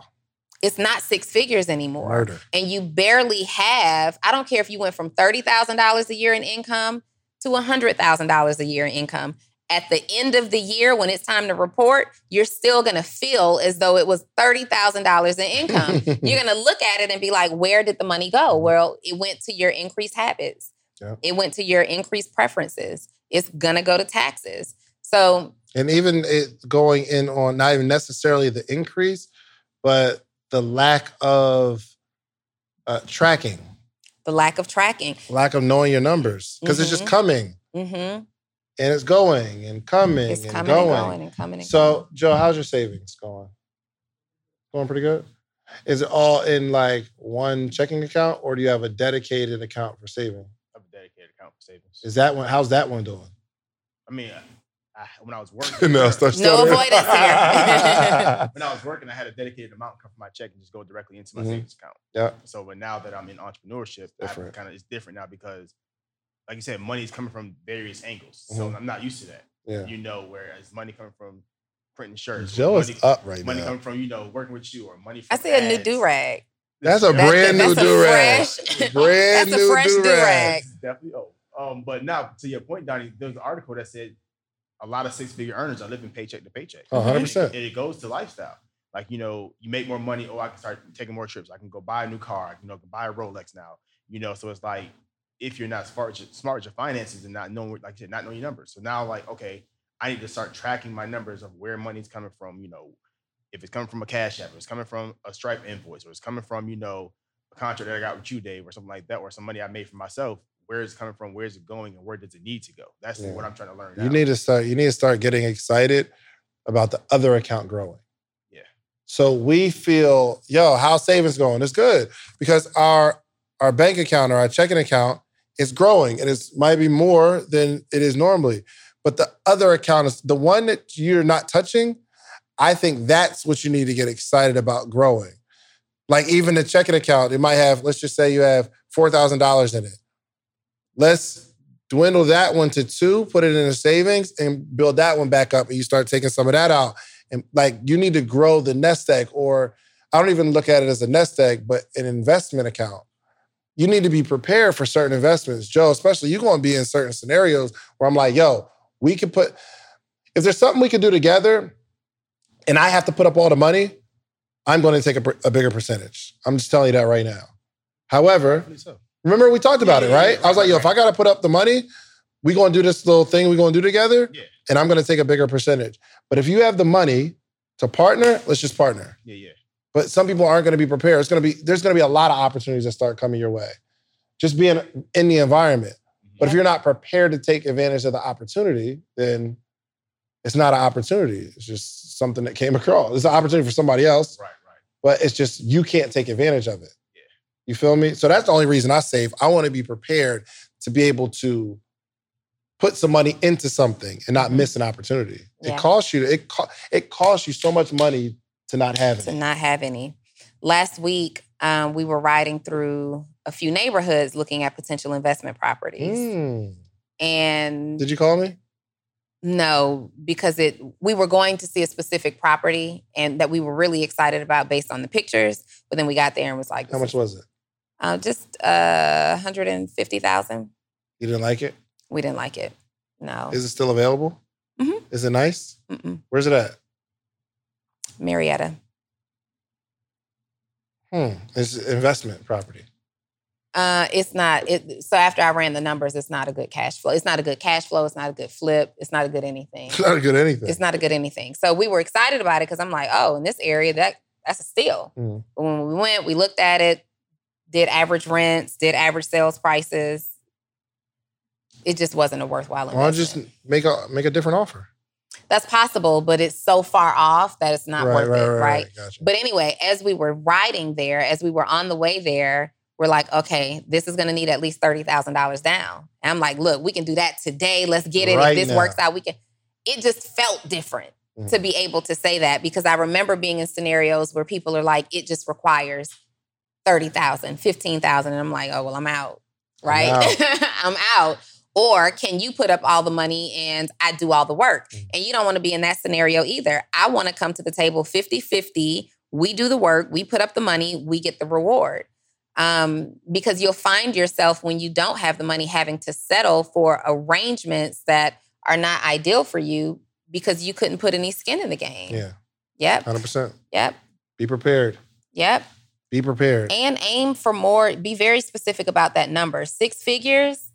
it's not six figures anymore. Murder. And you barely have, I don't care if you went from thirty thousand dollars a year in income to one hundred thousand dollars a year in income. At the end of the year, when it's time to report, you're still going to feel as though it was thirty thousand dollars in income. You're going to look at it and be like, where did the money go? Well, it went to your increased habits. Yeah. It went to your increased preferences. It's going to go to taxes. So, and even it going in on not even necessarily the increase, but the lack of uh, tracking. The lack of tracking. Lack of knowing your numbers. Because mm-hmm. it's just coming. Mm-hmm. And it's going and coming, it's coming and, going. and going and coming. And so, Joe, how's your savings going? Going pretty good? Is it all in like one checking account, or do you have a dedicated account for saving? I have a dedicated account for savings. Is that one? How's that one doing? I mean, I, I, when I was working, no, start no avoidance here. When I was working, I had a dedicated amount come from my check and just go directly into my mm-hmm. savings account. Yeah. So, but now that I'm in entrepreneurship, I kind of it's different now because, like you said, money is coming from various angles. Mm-hmm. So I'm not used to that. Yeah. You know, whereas money coming from printing shirts. Joe is money, up right money now. Money coming from, you know, working with you or money from I see ads. A new do-rag. That's a that's brand a, new do-rag. Fresh, brand that's new a fresh do-rag. do-rag. Definitely old. Um, but now, to your point, Donnie, there's an article that said a lot of six-figure earners are living paycheck to paycheck. Oh, one hundred percent. And it, and it goes to lifestyle. Like, you know, you make more money, oh, I can start taking more trips. I can go buy a new car. You know, I can buy a Rolex now. You know, so it's like, if you're not smart, smart with your finances and not knowing, like you said, not knowing your numbers. So now, like, okay, I need to start tracking my numbers of where money's coming from. You know, if it's coming from a Cash App, or it's coming from a Stripe invoice, or it's coming from, you know, a contract that I got with you, Dave, or something like that, or some money I made for myself. Where is it coming from? Where is it going? And where does it need to go? That's yeah. what I'm trying to learn. You now. need to start. You need to start getting excited about the other account growing. Yeah. So we feel, yo, how savings going? It's good because our our bank account or our checking account. It's growing, and it might be more than it is normally. But the other account is the one that you're not touching. I think that's what you need to get excited about growing. Like even the checking account, it might have, let's just say you have four thousand dollars in it. Let's dwindle that one to two, put it in a savings, and build that one back up, and you start taking some of that out. And like you need to grow the nest egg, or I don't even look at it as a nest egg, but an investment account. You need to be prepared for certain investments. Joe, especially, you're going to be in certain scenarios where I'm like, yo, we can put, if there's something we can do together and I have to put up all the money, I'm going to take a, a bigger percentage. I'm just telling you that right now. However, remember we talked about yeah, it, right? Yeah, right? I was like, yo, right. if I got to put up the money, we're going to do this little thing we're going to do together yeah. and I'm going to take a bigger percentage. But if you have the money to partner, let's just partner. Yeah, yeah. But some people aren't going to be prepared. It's going to be there's going to be a lot of opportunities that start coming your way, just being in the environment. Mm-hmm. But if you're not prepared to take advantage of the opportunity, then it's not an opportunity. It's just something that came across. It's an opportunity for somebody else. Right, right. But it's just you can't take advantage of it. Yeah. You feel me? So that's the only reason I save. I want to be prepared to be able to put some money into something and not miss an opportunity. Yeah. It costs you. It co- it costs you so much money. To not have any. To not have any. Last week, um, we were riding through a few neighborhoods looking at potential investment properties. Mm. And did you call me? No, because it we were going to see a specific property and that we were really excited about based on the pictures. But then we got there and was like, how much was it? Uh, just uh, one hundred fifty thousand dollars. You didn't like it? We didn't like it. No. Is it still available? Mm-hmm. Is it nice? Mm-mm. Where's it at? Marietta. Hmm. It's investment property. Uh, it's not. It, so after I ran the numbers, it's not a good cash flow. It's not a good cash flow. It's not a good flip. It's not a good anything. It's not a good anything. It's not a good anything. So we were excited about it because I'm like, oh, in this area, that that's a steal. Mm. But when we went, we looked at it, did average rents, did average sales prices. It just wasn't a worthwhile investment. Why don't you just make a, make a different offer? That's possible, but it's so far off that it's not right, worth right, it, right? right. Gotcha. But anyway, as we were riding there, as we were on the way there, we're like, okay, this is going to need at least thirty thousand dollars down. And I'm like, look, we can do that today. Let's get it. Right if this now. works out, we can. It just felt different mm-hmm. to be able to say that because I remember being in scenarios where people are like, it just requires thirty thousand dollars, fifteen thousand dollars. And I'm like, oh, well, I'm out, right? I'm out. I'm out. Or can you put up all the money and I do all the work? And you don't want to be in that scenario either. I want to come to the table fifty-fifty. We do the work. We put up the money. We get the reward. Um, because you'll find yourself when you don't have the money having to settle for arrangements that are not ideal for you because you couldn't put any skin in the game. Yeah. Yep. one hundred percent. Yep. Be prepared. Yep. Be prepared. And aim for more. Be very specific about that number. Six figures.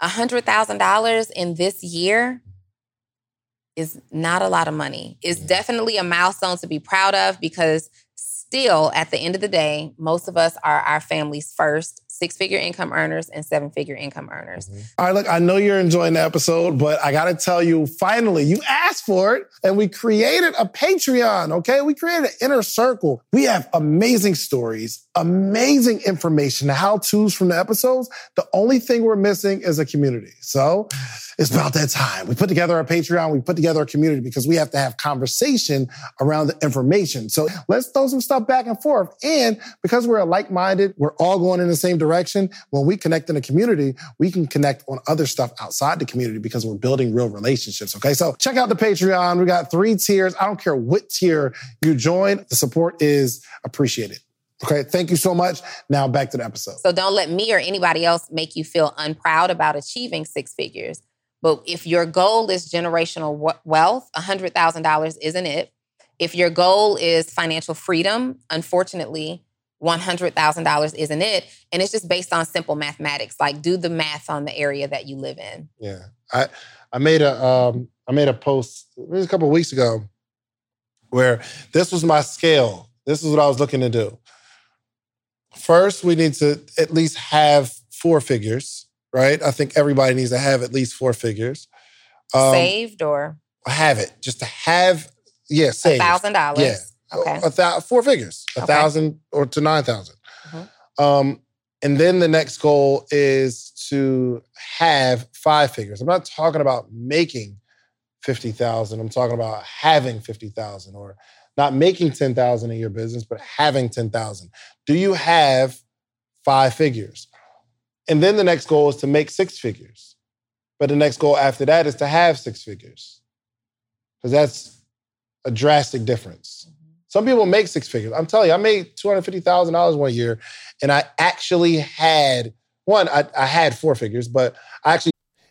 one hundred thousand dollars in this year is not a lot of money. It's definitely a milestone to be proud of because still, at the end of the day, most of us are our families first, six-figure income earners and seven-figure income earners. Mm-hmm. All right, look, I know you're enjoying the episode, but I got to tell you, finally, you asked for it and we created a Patreon, okay? We created an inner circle. We have amazing stories, amazing information, the how-tos from the episodes. The only thing we're missing is a community. So it's about that time. We put together our Patreon, we put together a community because we have to have conversation around the information. So let's throw some stuff back and forth. And because we're like-minded, we're all going in the same direction. When we connect in a community, we can connect on other stuff outside the community because we're building real relationships, okay? So check out the Patreon. We got three tiers. I don't care what tier you join. The support is appreciated. Okay, thank you so much. Now back to the episode. So don't let me or anybody else make you feel unproud about achieving six figures. But if your goal is generational wealth, one hundred thousand dollars isn't it. If your goal is financial freedom, unfortunately, one hundred thousand dollars isn't it. And it's just based on simple mathematics. Like, do the math on the area that you live in. Yeah. I I made a um, I made a post a couple of weeks ago where this was my scale. This is what I was looking to do. First, we need to at least have four figures, right? I think everybody needs to have at least four figures. Um, saved or? Have it. Just to have, yeah, saved. one thousand dollars. Yeah. Okay. A th- four figures. A okay. thousand or to nine thousand. Mm-hmm. Um, and then the next goal is to have five figures. I'm not talking about making fifty thousand. I'm talking about having fifty thousand or not making ten thousand in your business, but having ten thousand. Do you have five figures? And then the next goal is to make six figures. But the next goal after that is to have six figures. Because that's a drastic difference. Mm-hmm. Some people make six figures. I'm telling you, I made two hundred fifty thousand dollars one year, and I actually had, one, I, I had four figures, but I actually...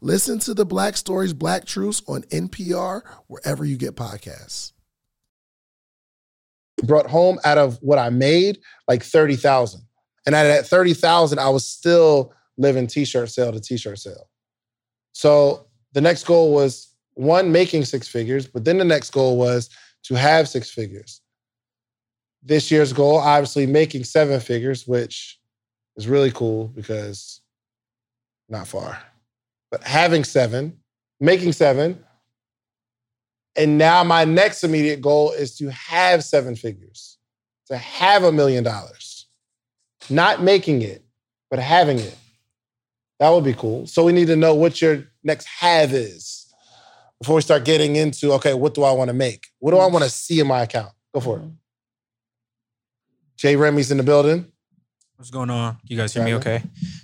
Listen to the Black Stories, Black Truths on N P R, wherever you get podcasts. Brought home out of what I made, like thirty thousand dollars. And out of that thirty thousand dollars, I was still living t-shirt sale to t-shirt sale. So the next goal was, one, making six figures, but then the next goal was to have six figures. This year's goal, obviously making seven figures, which is really cool because not far. But having seven, making seven, and now my next immediate goal is to have seven figures, to have a million dollars. Not making it, but having it. That would be cool. So we need to know what your next have is before we start getting into, okay, what do I want to make? What do I want to see in my account? Go for it. Jay Remy's in the building. What's going on? You guys hear me okay?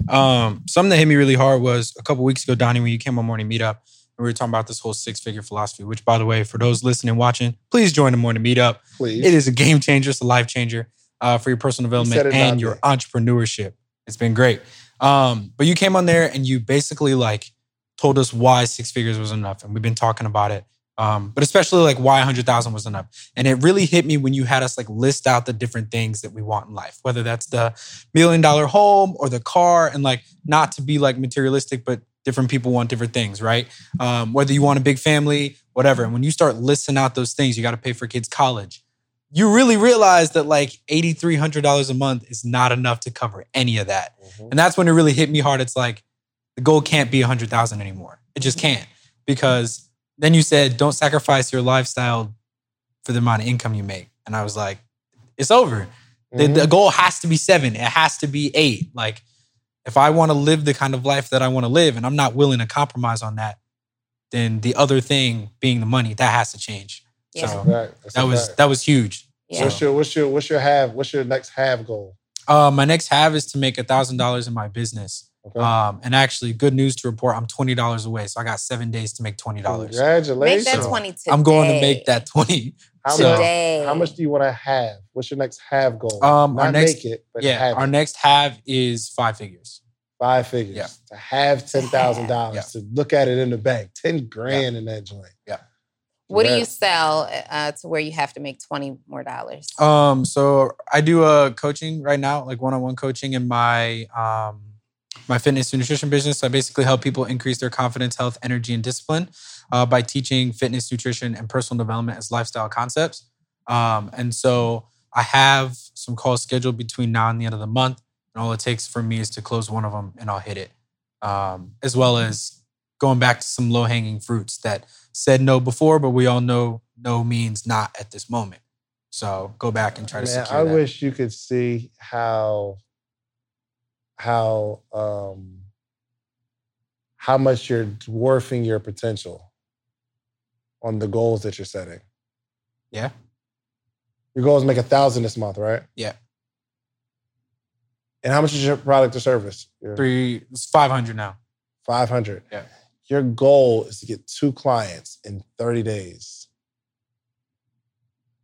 Um, something that hit me really hard was a couple weeks ago, Donnie, when you came on Morning Meetup, and we were talking about this whole six-figure philosophy, which, by the way, for those listening and watching, please join the Morning Meetup. Please. It is a game changer. It's a life changer uh, for your personal development you and your there. entrepreneurship. It's been great. Um, but you came on there and you basically like told us why six figures was enough. And we've been talking about it Um, but especially like why one hundred thousand was enough. And it really hit me when you had us like list out the different things that we want in life, whether that's the million dollar home or the car, and like not to be like materialistic, but different people want different things, right? Um, whether you want a big family, whatever. And when you start listing out those things, you got to pay for kids' college. You really realize that like eight thousand three hundred dollars a month is not enough to cover any of that. Mm-hmm. And that's when it really hit me hard. It's like, the goal can't be one hundred thousand anymore. It just can't. Because then you said, don't sacrifice your lifestyle for the amount of income you make. And I was like, it's over. Mm-hmm. The, the goal has to be seven. It has to be eight. Like, if I want to live the kind of life that I want to live and I'm not willing to compromise on that, then the other thing being the money, that has to change. Yeah. So that's that's that was that was huge. Yeah. So what's your what's your what's your have what's your next have goal? Uh, my next have is to make a thousand dollars in my business. Okay. Um, and actually, good news to report, I'm twenty dollars away. So I got seven days to make twenty dollars. Congratulations. Make that twenty today. I'm going to make that twenty. How, so, much, how much do you want to have? What's your next have goal? Um, Not our next, make it, but yeah, have it. Our next have is five figures. Five figures. Yeah. To have ten thousand dollars. Yeah. To look at it in the bank. ten grand yeah. in that joint. Yeah. What do you sell uh, to where you have to make twenty more dollars? Um, So I do a coaching right now, like one-on-one coaching in my... um. my fitness and nutrition business. So I basically help people increase their confidence, health, energy, and discipline uh, by teaching fitness, nutrition, and personal development as lifestyle concepts. Um, and so I have some calls scheduled between now and the end of the month. And all it takes for me is to close one of them and I'll hit it. Um, as well as going back to some low-hanging fruits that said no before, but we all know no means not at this moment. So go back and try to Man, secure I that. I wish you could see how... how um, how much you're dwarfing your potential on the goals that you're setting. Yeah. Your goal is to make a thousand this month, right? Yeah. And how much is your product or service? Your, Three, it's five hundred now. five hundred. Yeah. Your goal is to get two clients in thirty days.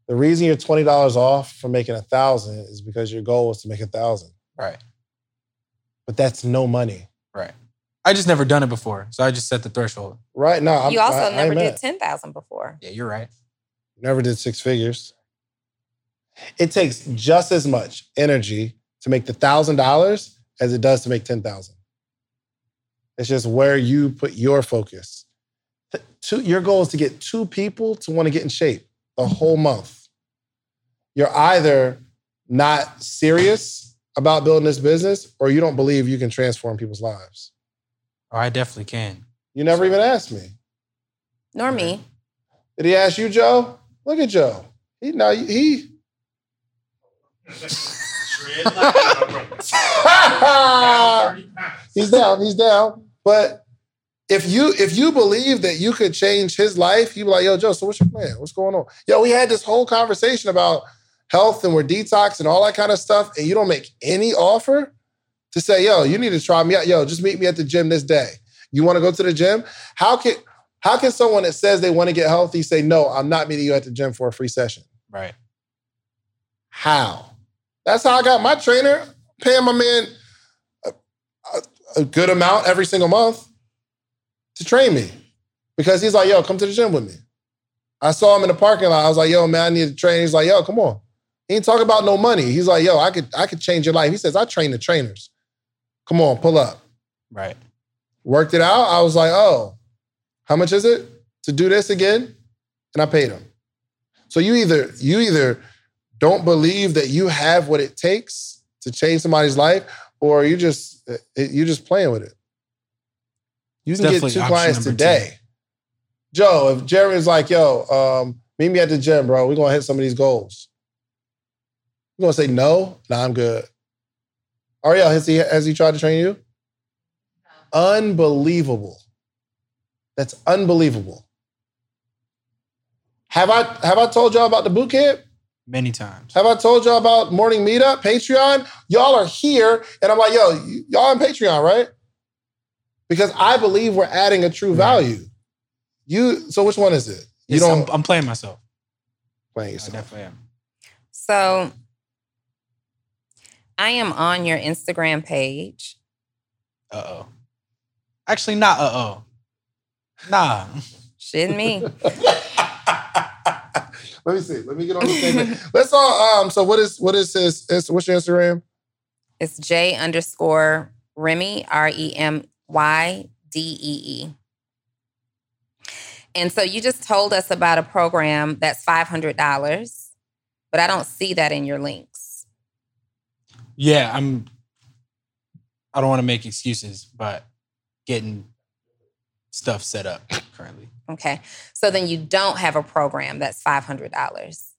The reason you're twenty dollars off from making a thousand is because your goal was to make a thousand. Right. But that's no money. Right. I just never done it before. So I just set the threshold. Right. No. I'm, you also I, never I did ten thousand before. Yeah, you're right. Never did six figures. It takes just as much energy to make the one thousand dollars as it does to make ten thousand. It's just where you put your focus. Two, your goal is to get two people to want to get in shape the whole month. You're either not serious about building this business, or you don't believe you can transform people's lives? Oh, I definitely can. You never so. even asked me. Nor me. Did he ask you, Joe? Look at Joe. He no, he. he's down. He's down. But if you if you believe that you could change his life, you'd be like, yo, Joe. So what's your plan? What's going on? Yo, we had this whole conversation about health and we're detox and all that kind of stuff, and you don't make any offer to say, yo, you need to try me out. Yo, just meet me at the gym this day. You want to go to the gym? How can how can someone that says they want to get healthy say, no, I'm not meeting you at the gym for a free session? Right. How? That's how I got my trainer, paying my man a, a, a good amount every single month to train me. Because he's like, yo, come to the gym with me. I saw him in the parking lot. I was like, yo, man, I need to train. He's like, yo, come on. He ain't talking about no money. He's like, yo, I could I could change your life. He says, I train the trainers. Come on, pull up. Right. Worked it out. I was like, oh, how much is it to do this again? And I paid him. So you either you either don't believe that you have what it takes to change somebody's life, or you just you're just playing with it. You can get two clients today. Two. Joe, if Jeremy's like, yo, um, meet me at the gym, bro. We're going to hit some of these goals. You're going to say, no? Nah, I'm good. Ariel, has he, has he tried to train you? No. Unbelievable. That's unbelievable. Have I have I told y'all about the boot camp? Many times. Have I told y'all about Morning Meetup, Patreon? Y'all are here. And I'm like, yo, y- y'all on Patreon, right? Because I believe we're adding a true value. Right. You so which one is it? You yes, don't. I'm, I'm playing myself. Playing yourself. I definitely am. So I am on your Instagram page. Uh oh. Actually, not uh oh. Nah. Shitting me. Let me see. Let me get on the statement. Let's all. Um. So what is what is his? What's your Instagram? It's J underscore Remy R E M Y D E E. And so you just told us about a program that's five hundred dollars, but I don't see that in your links. Yeah, I'm. I don't want to make excuses, but getting stuff set up currently. Okay. So then you don't have a program that's five hundred dollars.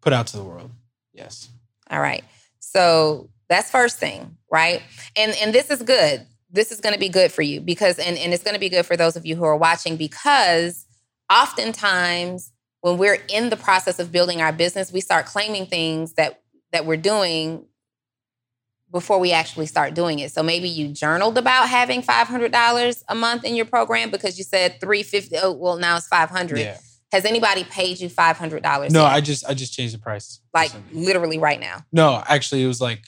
Put out to the world. Yes. All right. So that's first thing, right? And and this is good. This is going to be good for you because, and, and it's going to be good for those of you who are watching because oftentimes when we're in the process of building our business, we start claiming things that, that we're doing before we actually start doing it. So maybe you journaled about having five hundred dollars a month in your program because you said three hundred fifty. Oh, well, now it's five hundred. Yeah. Has anybody paid you five hundred dollars? No, yet? I just I just changed the price. Like literally right now? No, actually it was like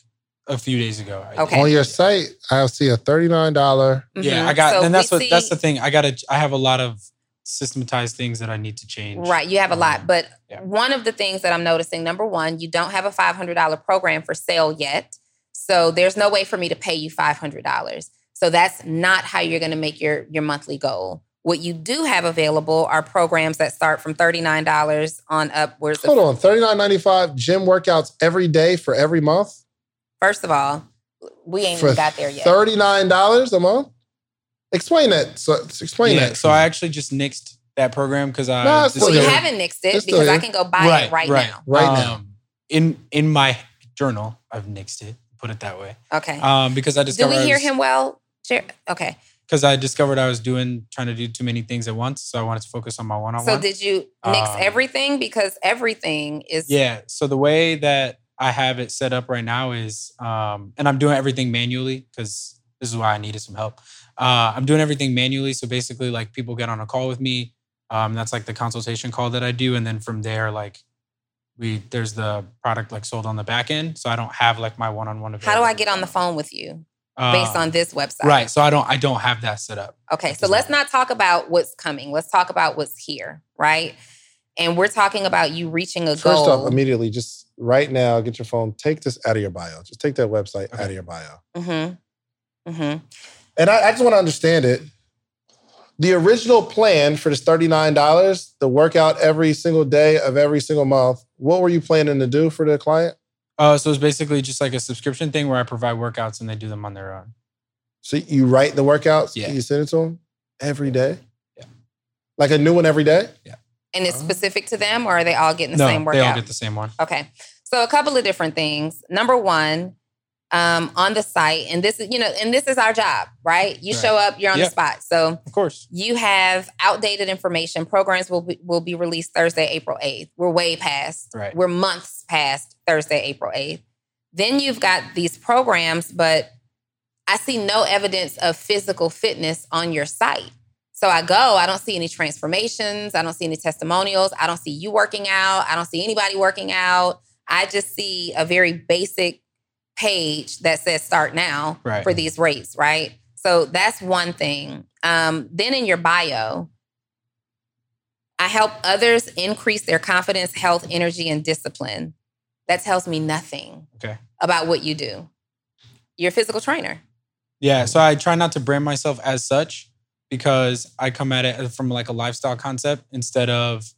a few days ago. I okay. Did. On your site, I see a thirty-nine dollars. Mm-hmm. Yeah, I got, so and that's what see, that's the thing. I got to, I have a lot of systematized things that I need to change. Right, you have a lot. Um, but yeah. One of the things that I'm noticing, number one, you don't have a five hundred dollars program for sale yet. So there's no way for me to pay you five hundred dollars. So that's not how you're going to make your, your monthly goal. What you do have available are programs that start from thirty-nine dollars on up. Where's the- Hold on, thirty-nine ninety-five gym workouts every day for every month? First of all, we ain't even got there yet. thirty-nine dollars a month? Explain that. So, explain yeah, that. So I actually just nixed that program because I... No, well, you haven't nixed it it's because I can go buy right, it right, right now. Right now. Um, in, in my journal, I've nixed it. Put it that way. Okay. Um, because I discovered... Do we hear was, him well? Okay. Because I discovered I was doing, trying to do too many things at once. So I wanted to focus on my one-on-one. So did you mix um, everything? Because everything is... Yeah. So the way that I have it set up right now is... Um, and I'm doing everything manually because this is why I needed some help. Uh, I'm doing everything manually. So basically like people get on a call with me. Um, that's like the consultation call that I do. And then from there, like... We there's the product like sold on the back end, so I don't have like my one-on-one available. How do I get on the phone with you uh, based on this website? Right, so I don't I don't have that set up. Okay, so let's not talk about what's coming. Let's talk about what's here, right? And we're talking about you reaching a goal. First off, immediately, just right now, get your phone. Take this out of your bio. Just take that website okay. out of your bio. Mm-hmm. Mm-hmm. And I, I just want to understand it. The original plan for this thirty-nine dollars, the workout every single day of every single month, what were you planning to do for the client? Uh, so it's basically just like a subscription thing where I provide workouts and they do them on their own. So you write the workouts? Yeah. You send it to them every day? Yeah. Like a new one every day? Yeah. And it's specific to them or are they all getting the no, same workout? No, they all get the same one. Okay. So a couple of different things. Number one, Um, on the site, and this is you know, and this is our job, right? You right. show up, you're on yeah. the spot. So, of course, you have outdated information. Programs will be, will be released Thursday, April eighth. We're way past. Right. We're months past Thursday, April eighth. Then you've got these programs, but I see no evidence of physical fitness on your site. So I go, I don't see any transformations. I don't see any testimonials. I don't see you working out. I don't see anybody working out. I just see a very basic page that says start now right. for these rates, right? So that's one thing. Um, then in your bio, I help others increase their confidence, health, energy, and discipline. That tells me nothing okay. about what you do. You're a physical trainer. Yeah, so I try not to brand myself as such because I come at it from like a lifestyle concept instead of,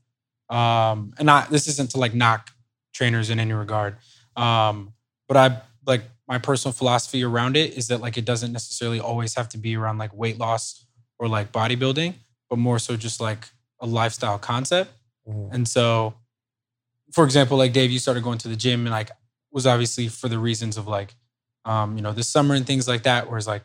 um, and I, this isn't to like knock trainers in any regard, um, but I Like my personal philosophy around it is that like it doesn't necessarily always have to be around like weight loss or like bodybuilding, but more so just like a lifestyle concept. Mm-hmm. And so, for example, like Dave, you started going to the gym and like was obviously for the reasons of like, um, you know, this summer and things like that, whereas like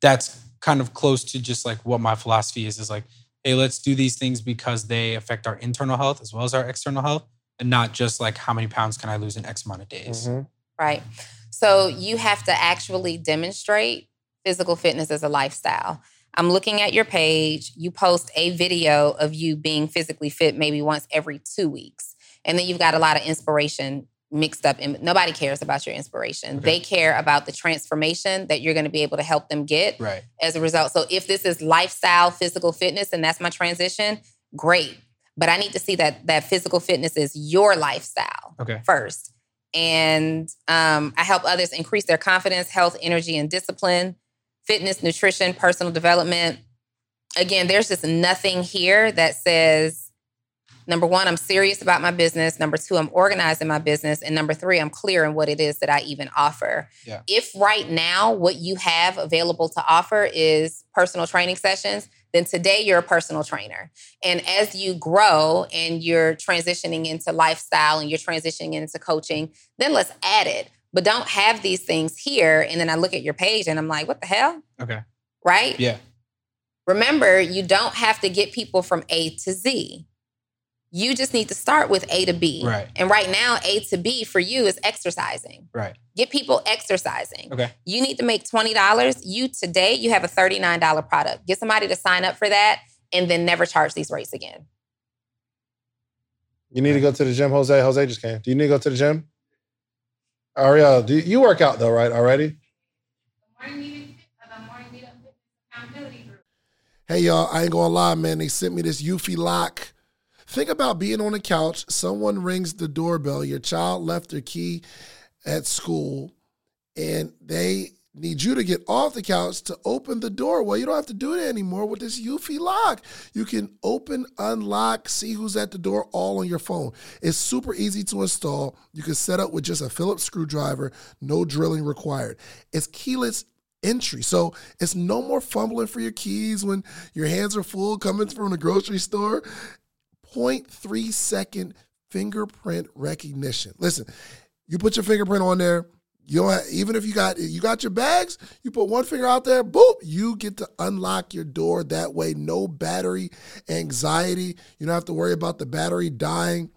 that's kind of close to just like what my philosophy is, is like, hey, let's do these things because they affect our internal health as well as our external health and not just like how many pounds can I lose in X amount of days. Mm-hmm. Right. So you have to actually demonstrate physical fitness as a lifestyle. I'm looking at your page. You post a video of you being physically fit maybe once every two weeks. And then you've got a lot of inspiration mixed up. In, nobody cares about your inspiration. Okay. They care about the transformation that you're going to be able to help them get right. as a result. So if this is lifestyle, physical fitness, and that's my transition, great. But I need to see that that physical fitness is your lifestyle okay. first. And um, I help others increase their confidence, health, energy, and discipline, fitness, nutrition, personal development. Again, there's just nothing here that says, number one, I'm serious about my business. Number two, I'm organized in my business. And number three, I'm clear in what it is that I even offer. Yeah. If right now what you have available to offer is personal training sessions, then today you're a personal trainer. And as you grow and you're transitioning into lifestyle and you're transitioning into coaching, then let's add it. But don't have these things here. And then I look at your page and I'm like, what the hell? Okay. Right? Yeah. Remember, you don't have to get people from A to Z. You just need to start with A to B. Right. And right now, A to B for you is exercising. Right. Get people exercising. Okay. You need to make twenty dollars. You today, you have a thirty-nine dollars product. Get somebody to sign up for that and then never charge these rates again. You need to go to the gym, Jose. Jose just came. Do you need to go to the gym? Ariel, do you work out though, right? Already? The morning meeting, the morning meetup accountability group. Hey y'all, I ain't gonna lie, man. They sent me this Eufy lock. Think about being on the couch, someone rings the doorbell, your child left their key at school, and they need you to get off the couch to open the door. Well, you don't have to do it anymore with this Eufy lock. You can open, unlock, see who's at the door all on your phone. It's super easy to install. You can set up with just a Phillips screwdriver, no drilling required. It's keyless entry. So it's no more fumbling for your keys when your hands are full coming from the grocery store. zero point three second fingerprint recognition. Listen, you put your fingerprint on there. You don't have, even if you got you got your bags, you put one finger out there, boop, you get to unlock your door that way. No battery anxiety. You don't have to worry about the battery dying.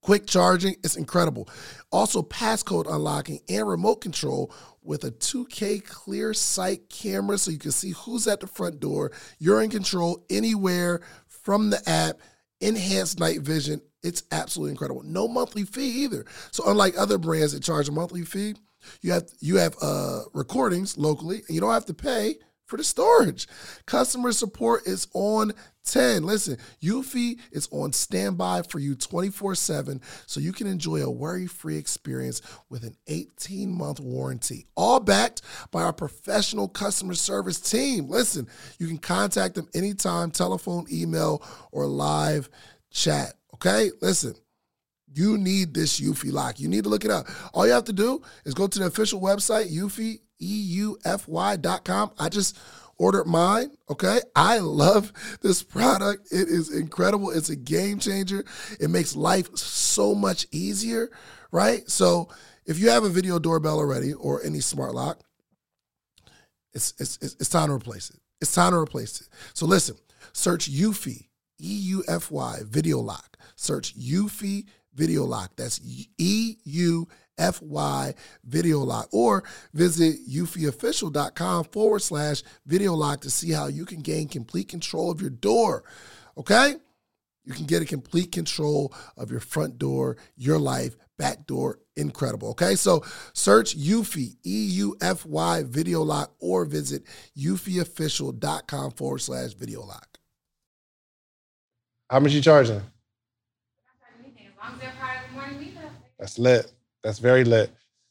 Quick charging. It's incredible. Also, passcode unlocking and remote control with a two K clear sight camera so you can see who's at the front door. You're in control anywhere from the app. Enhanced night vision. It's absolutely incredible. No monthly fee either. So unlike other brands that charge a monthly fee, you have you have uh, recordings locally, and you don't have to pay for the storage. Customer support is on ten. Listen, Eufy is on standby for you twenty-four seven, so you can enjoy a worry-free experience with an eighteen-month warranty, all backed by our professional customer service team. Listen, you can contact them anytime, telephone, email, or live chat. Okay, listen, you need this Eufy lock. You need to look it up. All you have to do is go to the official website, Eufy, E U F Y dot com. I just ordered mine, okay? I love this product. It is incredible. It's a game changer. It makes life so much easier, right? So if you have a video doorbell already or any smart lock, it's, it's, it's, it's time to replace it. It's time to replace it. So listen, search Eufy, E U F Y, video lock. Search Eufy Video Lock. That's E U F Y Video Lock. Or visit eufyofficial.com forward slash video lock to see how you can gain complete control of your door. Okay? You can get a complete control of your front door, your life, back door. Incredible. Okay? So search Eufy, E U F Y Video Lock, or visit eufyofficial.com forward slash video lock. How much you charging? That's lit. That's very lit.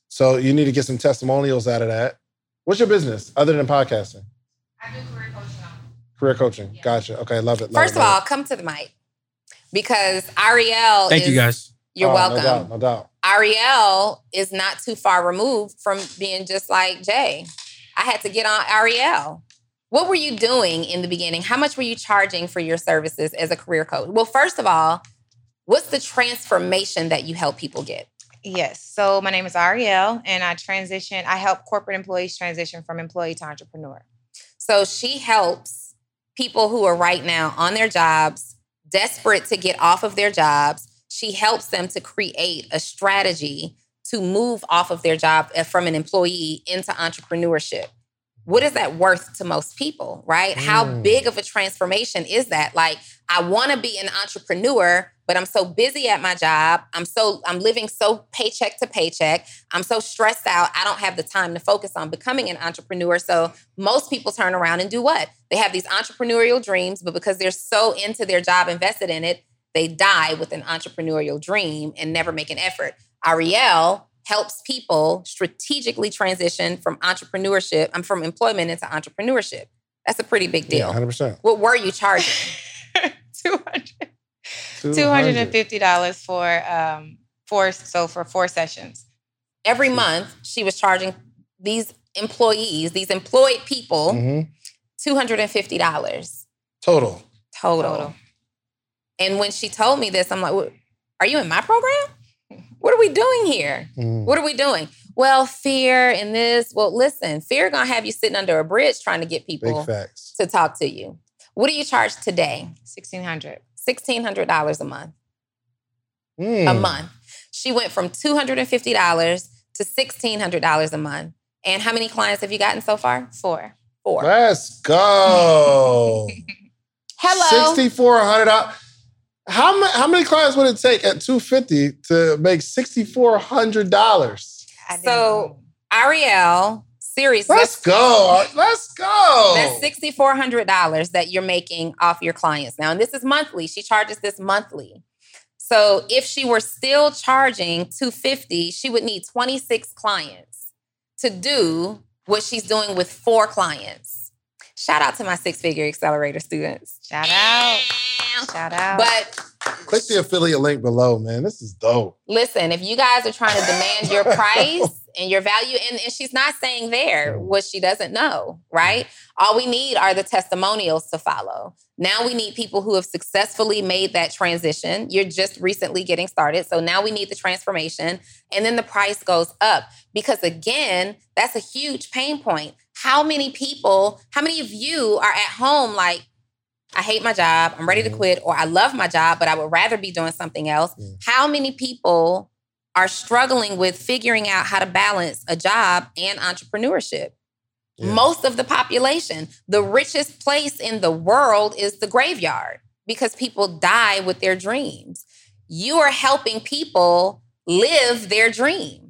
So you need to get some testimonials out of that. What's your business other than podcasting? I do career coaching. Career coaching. Yeah. Gotcha. Okay, love it. Love First it, love of all, it. Come to the mic because Ariel Thank is, you guys. You're oh, welcome. No doubt, no doubt. Ariel is not too far removed from being just like Jay. I had to get on Ariel. What were you doing in the beginning? How much were you charging for your services as a career coach? Well, first of all, what's the transformation that you help people get? Yes. So my name is Ariel and I transition. I help corporate employees transition from employee to entrepreneur. So she helps people who are right now on their jobs, desperate to get off of their jobs. She helps them to create a strategy to move off of their job from an employee into entrepreneurship. What is that worth to most people, right? Mm. How big of a transformation is that? Like, I want to be an entrepreneur, but I'm so busy at my job. I'm so I'm living so paycheck to paycheck. I'm so stressed out. I don't have the time to focus on becoming an entrepreneur. So most people turn around and do what? They have these entrepreneurial dreams, but because they're so into their job, invested in it, they die with an entrepreneurial dream and never make an effort. Ariel helps people strategically transition from entrepreneurship, I'm from employment into entrepreneurship. That's a pretty big deal. Yeah, one hundred percent. What were you charging? two hundred dollars two hundred fifty dollars for um four so for four sessions. Every month she was charging these employees, these employed people, mm-hmm. two hundred fifty dollars total. Total. Total. And when she told me this, I'm like, "Are you in my program? What are we doing here? Mm. What are we doing?" Well, fear and this. Well, listen, fear gonna have you sitting under a bridge trying to get people to talk to you. What do you charge today? sixteen hundred dollars sixteen hundred dollars a month. Mm. A month. She went from two hundred fifty dollars to sixteen hundred dollars a month. And how many clients have you gotten so far? Four. Four. Let's go. Hello. six thousand four hundred dollars How many, how many clients would it take at two hundred fifty dollars to make six thousand four hundred dollars So Ariel... Seriously. Let's go. Let's go. That's six thousand four hundred dollars that you're making off your clients now. And this is monthly. She charges this monthly. So if she were still charging two hundred fifty dollars she would need twenty-six clients to do what she's doing with four clients. Shout out to my Six Figure Accelerator students. Shout out. Shout out. But... click the affiliate link below, man. This is dope. Listen, if you guys are trying to demand your price and your value, and, and she's not saying there what she doesn't know, right? All we need are the testimonials to follow. Now we need people who have successfully made that transition. You're just recently getting started. So now we need the transformation. And then the price goes up because, again, that's a huge pain point. How many people, how many of you are at home like, I hate my job, I'm ready to quit, or I love my job, but I would rather be doing something else. Yeah. How many people are struggling with figuring out how to balance a job and entrepreneurship? Yeah. Most of the population, the richest place in the world is the graveyard because people die with their dreams. You are helping people live their dream.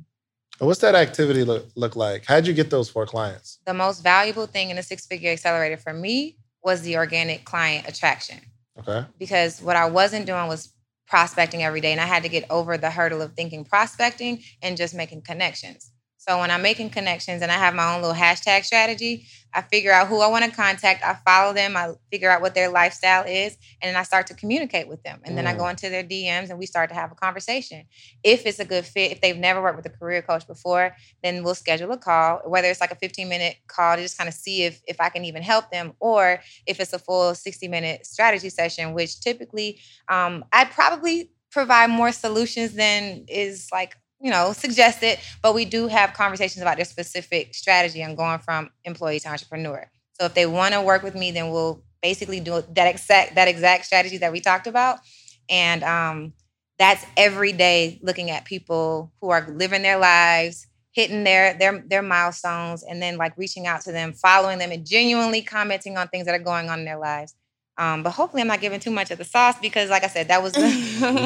What's that activity look, look like? How'd you get those four clients? The most valuable thing in a six-figure accelerator for me was the organic client attraction. Okay. Because what I wasn't doing was prospecting every day, and I had to get over the hurdle of thinking prospecting and just making connections. So when I'm making connections and I have my own little hashtag strategy, I figure out who I want to contact, I follow them, I figure out what their lifestyle is, and then I start to communicate with them. And mm. then I go into their D Ms and we start to have a conversation. If it's a good fit, if they've never worked with a career coach before, then we'll schedule a call, whether it's like a fifteen-minute call to just kind of see if, if I can even help them, or if it's a full sixty-minute strategy session, which typically um, I probably provide more solutions than is like, you know, suggest it, but we do have conversations about their specific strategy on going from employee to entrepreneur. So if they want to work with me, then we'll basically do that exact that exact strategy that we talked about. And um, that's every day looking at people who are living their lives, hitting their their their milestones, and then like reaching out to them, following them, and genuinely commenting on things that are going on in their lives. Um, but hopefully I'm not giving too much of the sauce because, like I said, that was, the,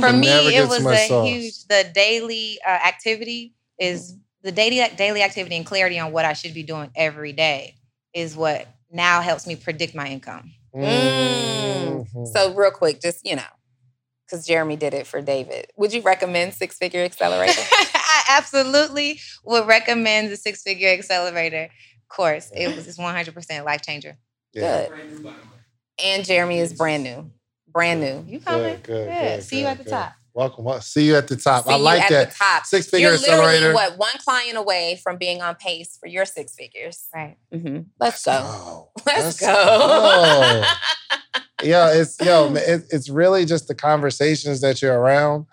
for me, it was a sauce. huge, the daily uh, activity is, mm-hmm. the daily daily activity and clarity on what I should be doing every day is what now helps me predict my income. Mm-hmm. Mm-hmm. So real quick, just, you know, because Jeremy did it for David. Would you recommend Six Figure Accelerator? I absolutely would recommend the Six Figure Accelerator course. It was just one hundred percent life changer. Yeah. Good. And Jeremy is brand new. Brand new. You coming? Good, good, yeah. good, See good, you at the good. top. Welcome. Well, see you at the top. See I like you at that. The top. Six figure accelerator. You're literally, what, one client away from being on pace for your six figures. Right. Mm-hmm. Let's go. Oh, let's, let's go. go. yo, it's yo, it, it's really just the conversations that you're around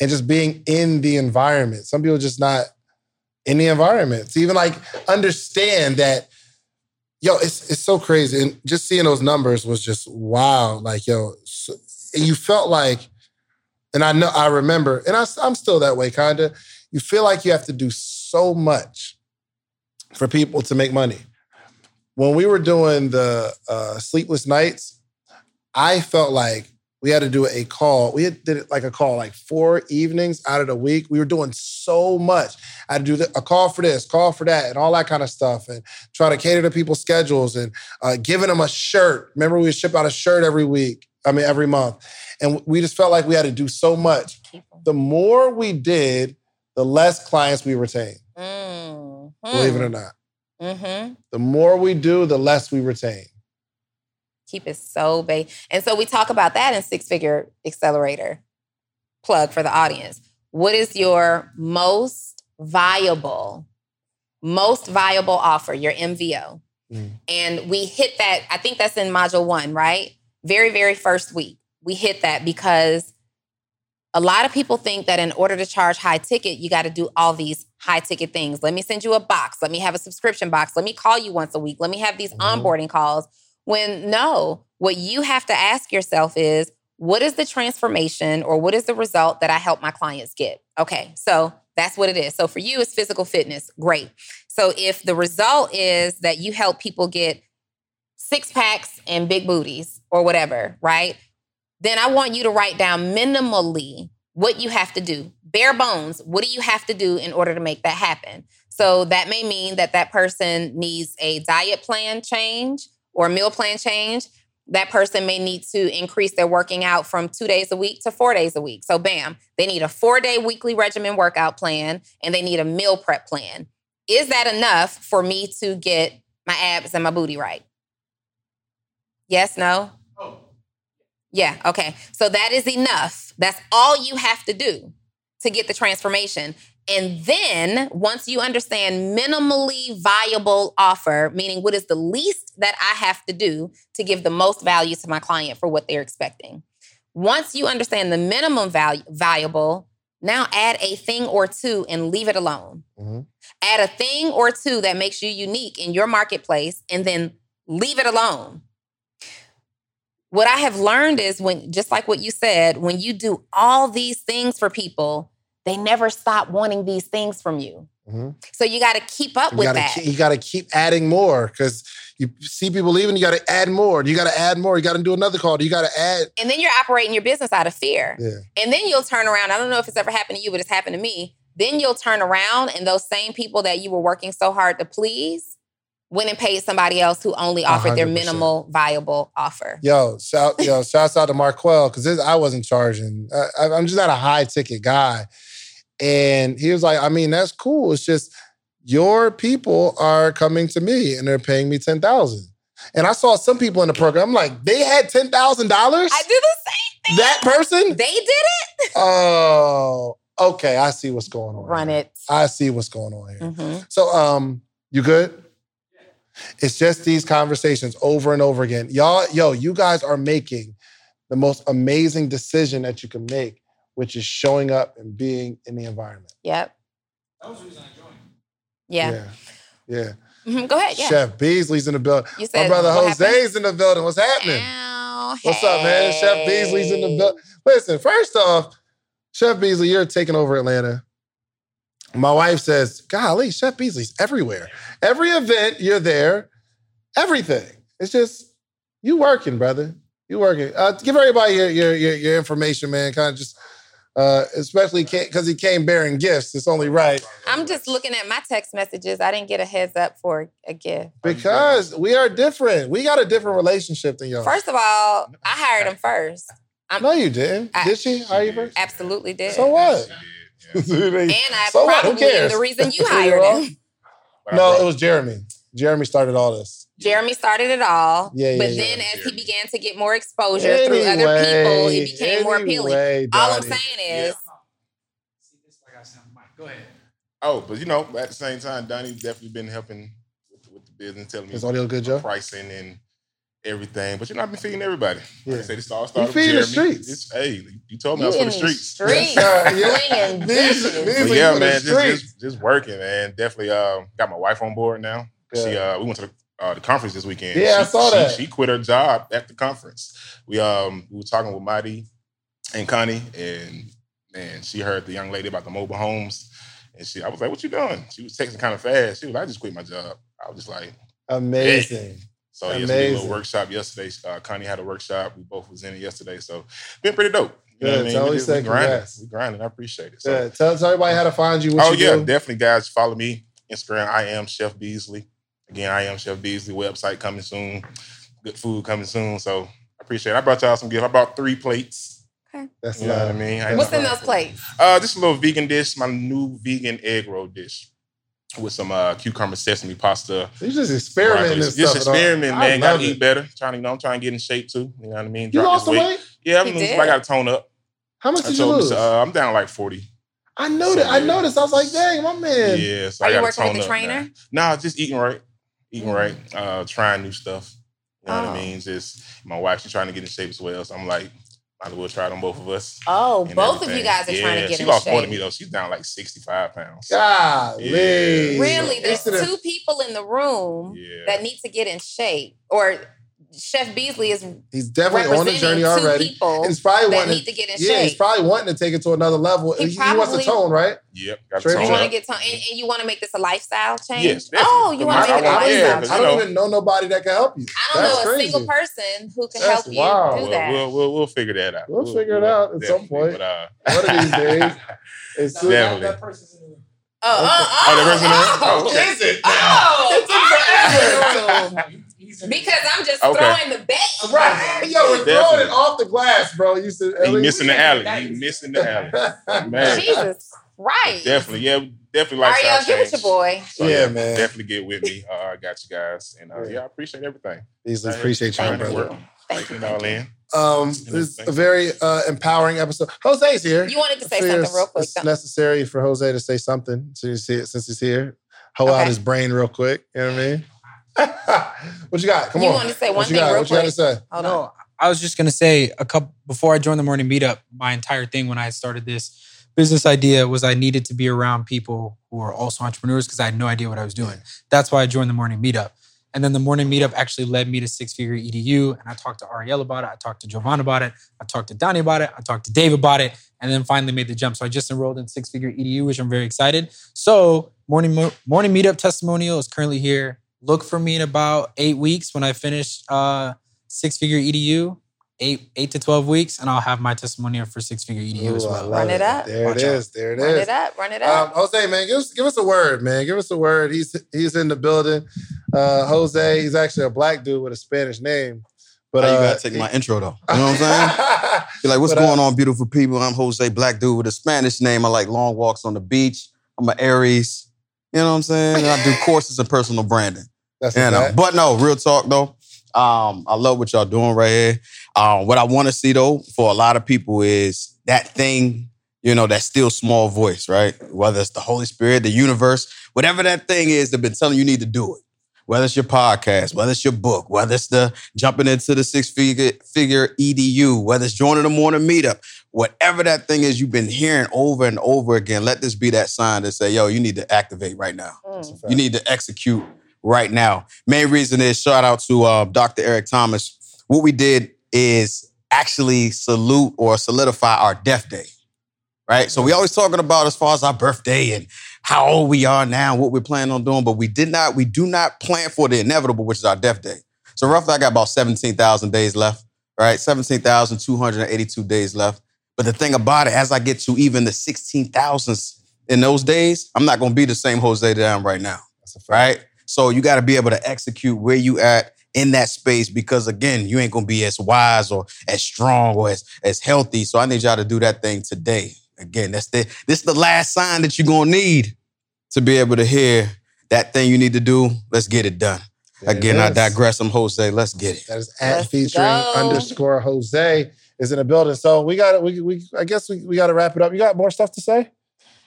and just being in the environment. Some people just not in the environment. To even like understand that. Yo, it's it's so crazy. And just seeing those numbers was just wow. Like, yo, so, you felt like, and I know, I remember, and I, I'm still that way, kind of. You feel like you have to do so much for people to make money. When we were doing the uh, sleepless nights, I felt like we had to do a call. We had, did it like a call, like four evenings out of the week. We were doing so much. I had to do the, a call for this, call for that, and all that kind of stuff, and try to cater to people's schedules and uh, giving them a shirt. Remember, we would ship out a shirt every week, I mean, every month. And we just felt like we had to do so much. The more we did, the less clients we retained. Mm-hmm. Believe it or not. Mm-hmm. The more we do, the less we retain. Keep it so big. And so we talk about that in Six Figure Accelerator. Plug for the audience. What is your most viable, most viable offer, your M V O? Mm. And we hit that. I think that's in module one, right? Very, very first week. We hit that because a lot of people think that in order to charge high ticket, you got to do all these high ticket things. Let me send you a box. Let me have a subscription box. Let me call you once a week. Let me have these mm-hmm. onboarding calls. When no, what you have to ask yourself is, what is the transformation or what is the result that I help my clients get? Okay, so that's what it is. So for you, it's physical fitness. Great. So if the result is that you help people get six packs and big booties or whatever, right? Then I want you to write down minimally what you have to do. Bare bones, what do you have to do in order to make that happen? So that may mean that that person needs a diet plan change or meal plan change. That person may need to increase their working out from two days a week to four days a week. So bam, they need a four-day weekly regimen workout plan and they need a meal prep plan. Is that enough for me to get my abs and my booty right? Yes, no? Oh. Yeah, okay. So that is enough. That's all you have to do to get the transformation. And then once you understand minimally viable offer, meaning what is the least that I have to do to give the most value to my client for what they're expecting. Once you understand the minimum value viable, now add a thing or two and leave it alone. Mm-hmm. Add a thing or two that makes you unique in your marketplace and then leave it alone. What I have learned is when, just like what you said, when you do all these things for people, they never stop wanting these things from you. Mm-hmm. So you got to keep up you with gotta that. Keep, you got to keep adding more because you see people leaving, you got to add more. You got to add more. You got to do another call. You got to add. And then you're operating your business out of fear. Yeah. And then you'll turn around. I don't know if it's ever happened to you, but it's happened to me. Then you'll turn around and those same people that you were working so hard to please went and paid somebody else who only offered one hundred percent their minimal viable offer. Yo, shout, yo, shouts out to Marquell because I wasn't charging. I, I'm just not a high ticket guy. And he was like, I mean, that's cool. It's just your people are coming to me and they're paying me ten thousand dollars. And I saw some people in the program. I'm like, they had ten thousand dollars? I do the same thing. That person? They did it? Oh, okay. I see what's going on. Run it. Here. I see what's going on here. Mm-hmm. So um, you good? It's just these conversations over and over again. Y'all, yo, you guys are making the most amazing decision that you can make, which is showing up and being in the environment. Yep. That was the reason I joined. Yeah. Yeah. yeah. Mm-hmm. Go ahead. Yeah. Chef Beasley's in the building. You said, my brother Jose's happened? In the building. What's happening? Ow, What's hey. up, man? Chef Beasley's in the building. Listen, first off, Chef Beasley, you're taking over Atlanta. My wife says, golly, Chef Beasley's everywhere. Every event, you're there. Everything. It's just, you working, brother. You working. Uh, give everybody your, your, your, your information, man. Kind of just... Uh, especially because he came bearing gifts. It's only right. I'm just looking at my text messages. I didn't get a heads up for a gift. Because we are different. We got a different relationship than y'all. First of all, I hired him first. I'm, no, you didn't. I, did she hire you first? Absolutely did. So what? Did, yeah. And I so probably am the reason you hired him. No, it was Jeremy. Jeremy started all this. Jeremy started it all, yeah, yeah, but yeah, then yeah. as he began to get more exposure anyway, through other people, it became anyway, more appealing. Donnie. All I'm saying is... Go ahead. Oh, but you know, at the same time, Donnie's definitely been helping with, with the business, telling me all good job? pricing and everything. But you know, I've been feeding everybody. Yeah. Like I said, this all started with Jeremy. The streets. It's, hey, you told me you I was for the streets. streets. yes, uh, yeah, but, yeah man, just, just, just working, man. Definitely uh, got my wife on board now. Yeah. She, uh, we went to the Uh, the conference this weekend. Yeah, she, I saw that. She, she quit her job at the conference. We um we were talking with Mighty and Connie, and man, she heard the young lady about the mobile homes, and she I was like, "What you doing?" She was texting kind of fast. She was, "I just quit my job." I was just like, "Amazing." Hey. So amazing. Yes, we did a little workshop yesterday. Uh, Connie had a workshop. We both was in it yesterday. So been pretty dope. You know what I mean? Always we, we grinding. We grinding. I appreciate it. So, yeah. Tell us everybody how to find you. What oh you yeah, do. Definitely, guys. Follow me Instagram. I am Chef Beasley. Again, I am Chef Beasley. Website coming soon. Good food coming soon. So I appreciate it. I brought y'all some gifts. I brought three plates. Okay. That's you know what I mean. I What's in those plates? Uh, just a little vegan dish. My new vegan egg roll dish. With some uh, cucumber sesame pasta. So you just experimenting this stuff. Just experimenting, man. Gotta it. eat better. Trying to, you know, I'm trying to get in shape too. You know what I mean? Drop you lost the weight? weight? Yeah, I'm losing, I got to tone up. How much I did you lose? Me, uh, I'm down like forty. I know so, that. Yeah. I noticed. I was like, dang, my man. Yeah, so Are I got to tone up. Are you working with a trainer? Now. Nah, just eating right. Eating mm. right. Uh, trying new stuff. You know oh. what I mean? Just, my wife, she's trying to get in shape as well. So I'm like, might as well try it on both of us. Oh, both everything. of you guys are yeah, trying to get in shape. She lost more than me, though. She's down like sixty-five pounds. Golly. Yeah. Really? There's yeah. two people in the room yeah. that need to get in shape. Or Chef Beasley is He's definitely on the journey already. And he's probably that wanting, need to get in yeah, shape. Yeah, he's probably wanting to take it to another level. He, he, probably, he wants to tone, right? Yep. Got to tone. You want to get tone. And, and you want to make this a lifestyle change? Yes, oh, you want to make it a lifestyle yeah, change? I don't even know nobody that can help you. I don't That's know a crazy. single person who can That's help you wild. do that. We'll, we'll, we'll, we'll figure that out. We'll, we'll figure we'll, it out at some point. But, uh, one of these days. It's soon that person's in the Oh, oh, oh. the person in the room? Oh, is it? Oh, it's forever. Because I'm just okay. throwing the bet. Right. Yo, we're Definitely. throwing it off the glass, bro. You said, Ellie, missing the alley. You missing the alley. Man. Jesus Christ. Definitely. Yeah, definitely like that. All right, yo, get with your boy. So, yeah, yeah, man. Definitely get with me. Uh, I got you guys. And uh, yeah, I appreciate everything. Please I appreciate you, brother. Thank you. All in. Um, it's a very uh, empowering episode. Jose's here. You wanted to say something real quick. It's necessary for Jose to say something since he's here. Hoe out his brain real quick. You know what I mean? What you got? Come you on. You want to say one what thing got? real what quick? What you got to say? Hold no, on. I was just going to say, a couple before I joined the Morning Meetup, my entire thing when I started this business idea was I needed to be around people who are also entrepreneurs because I had no idea what I was doing. That's why I joined the Morning Meetup. And then the Morning Meetup actually led me to Six Figure E D U. And I talked to Ariel about it. I talked to Giovanna about it. I talked to Donnie about it. I talked to Dave about it. And then finally made the jump. So I just enrolled in Six Figure E D U, which I'm very excited. So Morning, Mo- Morning Meetup testimonial is currently here. Look for me in about eight weeks when I finish uh, Six Figure E D U, eight eight to twelve weeks, and I'll have my testimonial for Six Figure E D U Ooh, as well. Run it, it up, there Watch it is, out. there it is. Run it up, run it up. Um, Jose, man, give us give us a word, man, give us a word. He's he's in the building. Uh, Jose, he's actually a black dude with a Spanish name. But uh, you gotta take my intro though. You know what I'm saying? You're like, what's but, going uh, on, beautiful people? I'm Jose, black dude with a Spanish name. I like long walks on the beach. I'm an Aries. You know what I'm saying? And I do courses in personal branding. That's you know, but no, real talk though. Um, I love what y'all doing right here. Um, what I want to see though for a lot of people is that thing, you know, that still small voice, right? Whether it's the Holy Spirit, the universe, whatever that thing is that's been telling you need to do it. Whether it's your podcast, whether it's your book, whether it's the jumping into the six figure, figure E D U, whether it's joining the morning meetup, whatever that thing is you've been hearing over and over again, let this be that sign to say, yo, you need to activate right now. Mm. You need to execute right now. Main reason is shout out to uh, Doctor Eric Thomas. What we did is actually salute or solidify our death day, right? So we always talking about as far as our birthday and how old we are now, what we're planning on doing, but we did not, we do not plan for the inevitable, which is our death day. So roughly I got about seventeen thousand days left, right? seventeen thousand two hundred eighty-two days left. But the thing about it, as I get to even the sixteen thousands in those days, I'm not going to be the same Jose that I am right now, right? So you got to be able to execute where you at in that space because, again, you ain't going to be as wise or as strong or as, as healthy. So I need y'all to do that thing today. Again, that's the, this is the last sign that you're going to need to be able to hear that thing you need to do. Let's get it done. There Again, I digress. I'm Jose. Let's get it. That is at Let's featuring go. underscore Jose is in the building. So we got we we I guess we, we got to wrap it up. You got more stuff to say?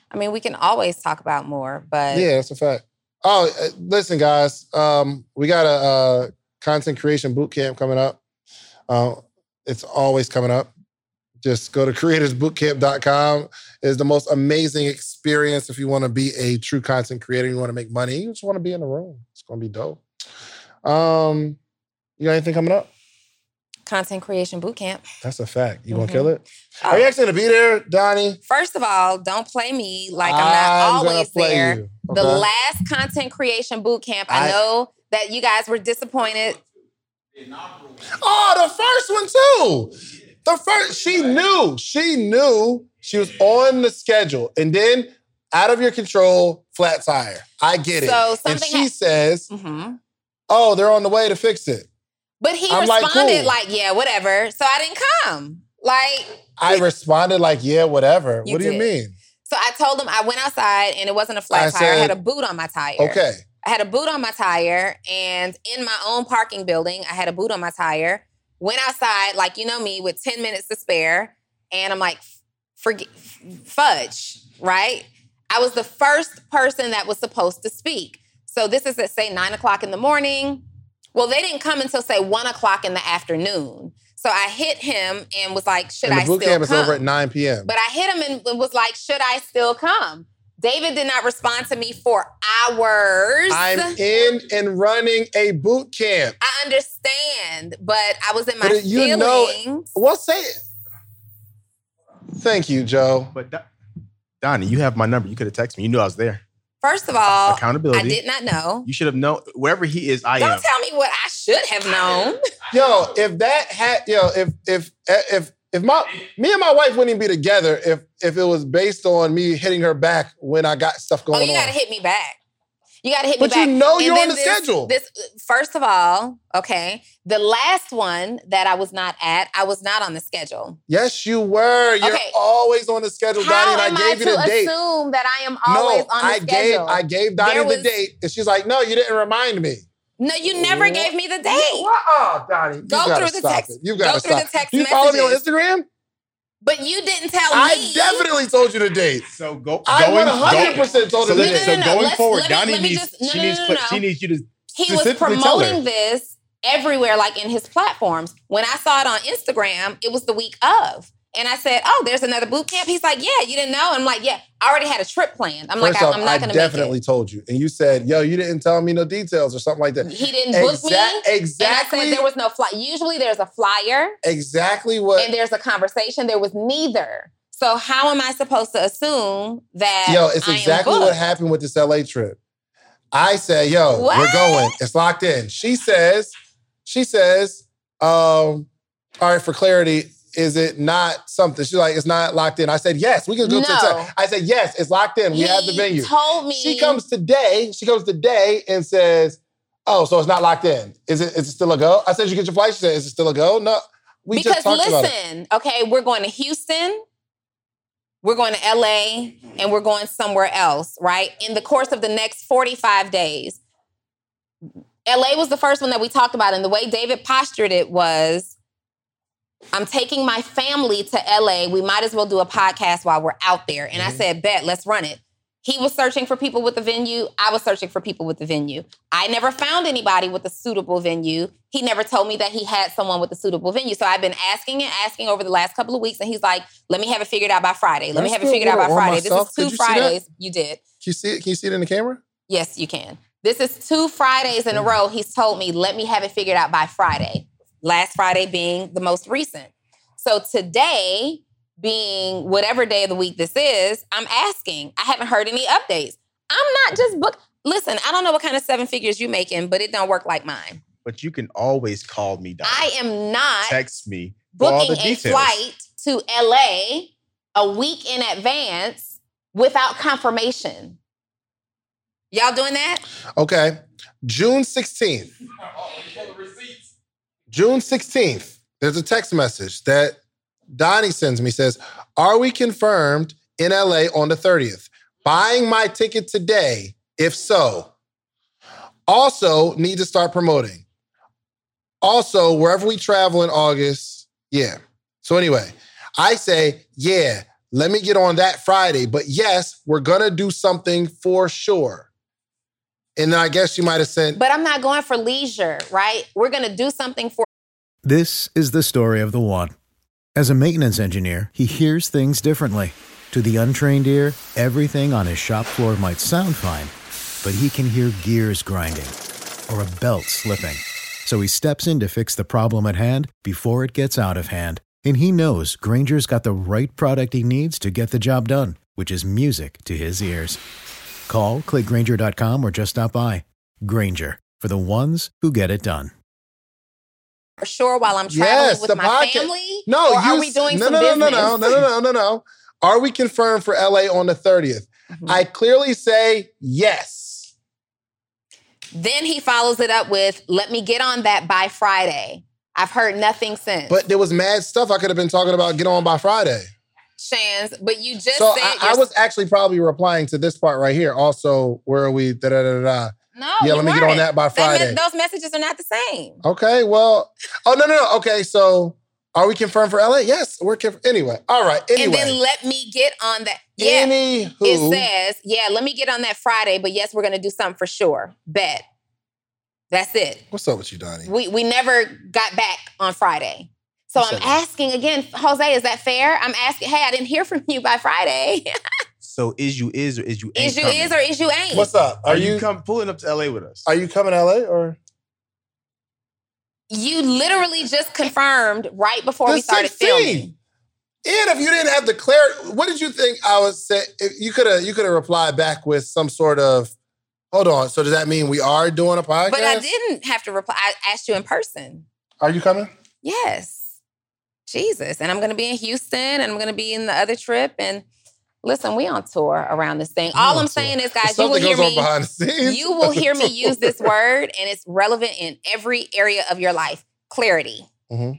I mean, we can always talk about more, but... Yeah, that's a fact. Oh, listen, guys, um, we got a uh, content creation boot camp coming up. Uh, it's always coming up. Just go to creators boot camp dot com. It's the most amazing experience if you want to be a true content creator. You want to make money. You just want to be in the room. It's going to be dope. Um, you got anything coming up? Content Creation Boot Camp. That's a fact. You mm-hmm. gonna kill it? Uh, Are you actually gonna be there, Donnie? First of all, don't play me like I'm not I'm always there. Okay. The last Content Creation Boot Camp, I, I know that you guys were disappointed Oh, the first one, too. The first, she knew. She knew she was on the schedule. And then out of your control, flat tire. I get it. So and she ha- says, mm-hmm. oh, they're on the way to fix it. But he I'm responded like, cool. like, yeah, whatever. So I didn't come. Like I responded like, yeah, whatever. What do did. you mean? So I told him I went outside and it wasn't a flat I tire. Said, I had a boot on my tire. Okay. I had a boot on my tire and in my own parking building, I had a boot on my tire. Went outside, like, you know me, with ten minutes to spare. And I'm like, forget, fudge, right? I was the first person that was supposed to speak. So this is at, say, nine o'clock in the morning. Well, they didn't come until, say, one o'clock in the afternoon. So I hit him and was like, should I still come? And the boot camp is over at nine p.m. But I hit him and was like, should I still come? David did not respond to me for hours. I'm in and running a boot camp. I understand, but I was in my but you feelings. Know, well, say it. Thank you, Joe. But Do- Donnie, you have my number. You could have texted me. You knew I was there. First of all, accountability. I did not know. You should have known. Wherever he is, I Don't am. Don't tell me what I should have known. Yo, if that had, yo, if if if. If my me and my wife wouldn't even be together if if it was based on me hitting her back when I got stuff going on. Oh, you gotta on. hit me back. You gotta hit but me back. But you know and you're on the this, schedule. This first of all, okay. The last one that I was not at, I was not on the schedule. Yes, you were. You're okay. always on the schedule, How Donnie. And I gave I you the date. Assume that I am always no, on the I schedule. Gave, I gave Donnie was... the date, and she's like, "No, you didn't remind me." No, you never what? gave me the date. Oh, Donnie, you go through the text. You got to stop. Go through the text. You follow me on Instagram? But you didn't tell I me. I definitely told you the date. So go. I one hundred percent told you the date. So going Let's, forward, me, Donnie needs. Just, no, she no, no, needs. No, no, she needs you to. He was promoting this everywhere, like in his platforms. When I saw it on Instagram, it was the week of, and I said, "Oh, there's another boot camp." He's like, "Yeah, you didn't know." I'm like, "Yeah, I already had a trip planned." I'm First like, off, "I'm not going to make it." I definitely told you, and you said, "Yo, you didn't tell me no details or something like that." He didn't book exact, me. Exactly. And I said there was no flyer. Usually, there's a flyer. Exactly what. And there's a conversation. There was neither. So how am I supposed to assume that? Yo, it's I exactly am booked? What happened with this L A trip. I said, "Yo, what? We're going. It's locked in." She says, "She says, um, all right, for clarity." Is it not something? She's like, it's not locked in. I said, yes, we can go no. to the time. I said, yes, it's locked in. We he have the venue. Told me. She comes today. She comes today and says, oh, so it's not locked in. Is it? Is it still a go? I said, you get your flight. She said, is it still a go? No, we because just talked listen, about it. Because listen, okay, we're going to Houston, we're going to L A, and we're going somewhere else, right? In the course of the next forty-five days, L A was the first one that we talked about, and the way David postured it was, I'm taking my family to L A. We might as well do a podcast while we're out there. And mm-hmm. I said, bet, let's run it. He was searching for people with the venue. I was searching for people with the venue. I never found anybody with a suitable venue. He never told me that he had someone with a suitable venue. So I've been asking and asking over the last couple of weeks. And he's like, let me have it figured out by Friday. Let I me have it figured out by Friday. Myself. This is two you Fridays. You did. Can you see it? Can you see it in the camera? Yes, you can. This is two Fridays in a row. He's told me, let me have it figured out by Friday. Last Friday being the most recent. So today being whatever day of the week this is, I'm asking. I haven't heard any updates. I'm not just booked. Listen, I don't know what kind of seven figures you're making, but it don't work like mine. But you can always call me, Donnie. I am not. Text me. Booking a flight to L A a week in advance without confirmation. Y'all doing that? Okay. June sixteenth. June sixteenth, there's a text message that Donnie sends me, says, are we confirmed in L A on the thirtieth? Buying my ticket today, if so. Also, need to start promoting. Also, wherever we travel in August, yeah. So anyway, I say, yeah, let me get on that Friday. But yes, we're going to do something for sure. And then I guess you might have said... But I'm not going for leisure, right? We're going to do something for... This is the story of the one. As a maintenance engineer, he hears things differently. To the untrained ear, everything on his shop floor might sound fine, but he can hear gears grinding or a belt slipping. So he steps in to fix the problem at hand before it gets out of hand. And he knows Grainger's got the right product he needs to get the job done, which is music to his ears. Call, click Grainger dot com, or just stop by. Grainger, for the ones who get it done. shore while I'm traveling yes, with my podcast. family? No, or you, are we doing no, some no, no, business? No, no, no, no, no, no, no. Are we confirmed for L A on the thirtieth? Mm-hmm. I clearly say yes. Then he follows it up with, let me get on that by Friday. I've heard nothing since. But there was mad stuff I could have been talking about, get on by Friday. Shans, but you just so said... I, I was actually probably replying to this part right here. Also, where are we? Da, da, da, da. No, yeah, let me get on that by Friday. Those messages are not the same. Okay, well... Oh, no, no, no. Okay, so... Are we confirmed for L A? Yes, we're confirmed. Anyway, all right, anyway. And then let me get on that. Yeah, Anywho. It says, yeah, let me get on that Friday, but yes, we're going to do something for sure. Bet. That's it. What's up with you, Donnie? We we never got back on Friday. So What's I'm up? asking again, Jose, is that fair? I'm asking, hey, I didn't hear from you by Friday. So is you is or is you ain't Is you coming? is or is you ain't? What's up? Are, are you, you come pulling up to L A with us? Are you coming to L A or... You literally just confirmed right before the we started sixteen filming. And if you didn't have the clarity, what did you think I was saying? You could have you could have replied back with some sort of, hold on, so does that mean we are doing a podcast? But I didn't have to reply. I asked you in person. Are you coming? Yes. Jesus. And I'm going to be in Houston and I'm going to be in the other trip. And listen, we on tour around this thing. All I'm saying is, guys, you will hear me, you will hear me use this word, and it's relevant in every area of your life. Clarity. Mm-hmm.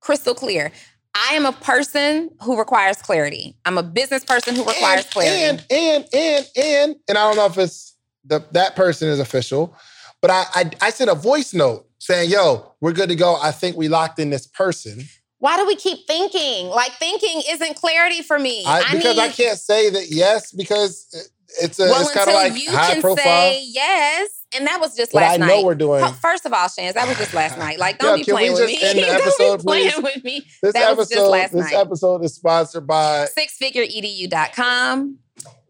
Crystal clear. I am a person who requires clarity. I'm a business person who requires and, clarity. And, and, and, and, and I don't know if it's the, that person is official, but I, I, I sent a voice note saying, yo, we're good to go. I think we locked in this person. Why do we keep thinking? Like, thinking isn't clarity for me. I, I because need... I can't say that yes, because it's, well, it's kind of like high profile. Well, until you can say yes, and that was just but last I night. I know we're doing... First of all, Shans, that was just last night. Like, don't yeah, be playing with me. Can we just end the episode, please? Don't be playing with me. This that episode, was just last this night. This episode is sponsored by... six figure e d u dot com.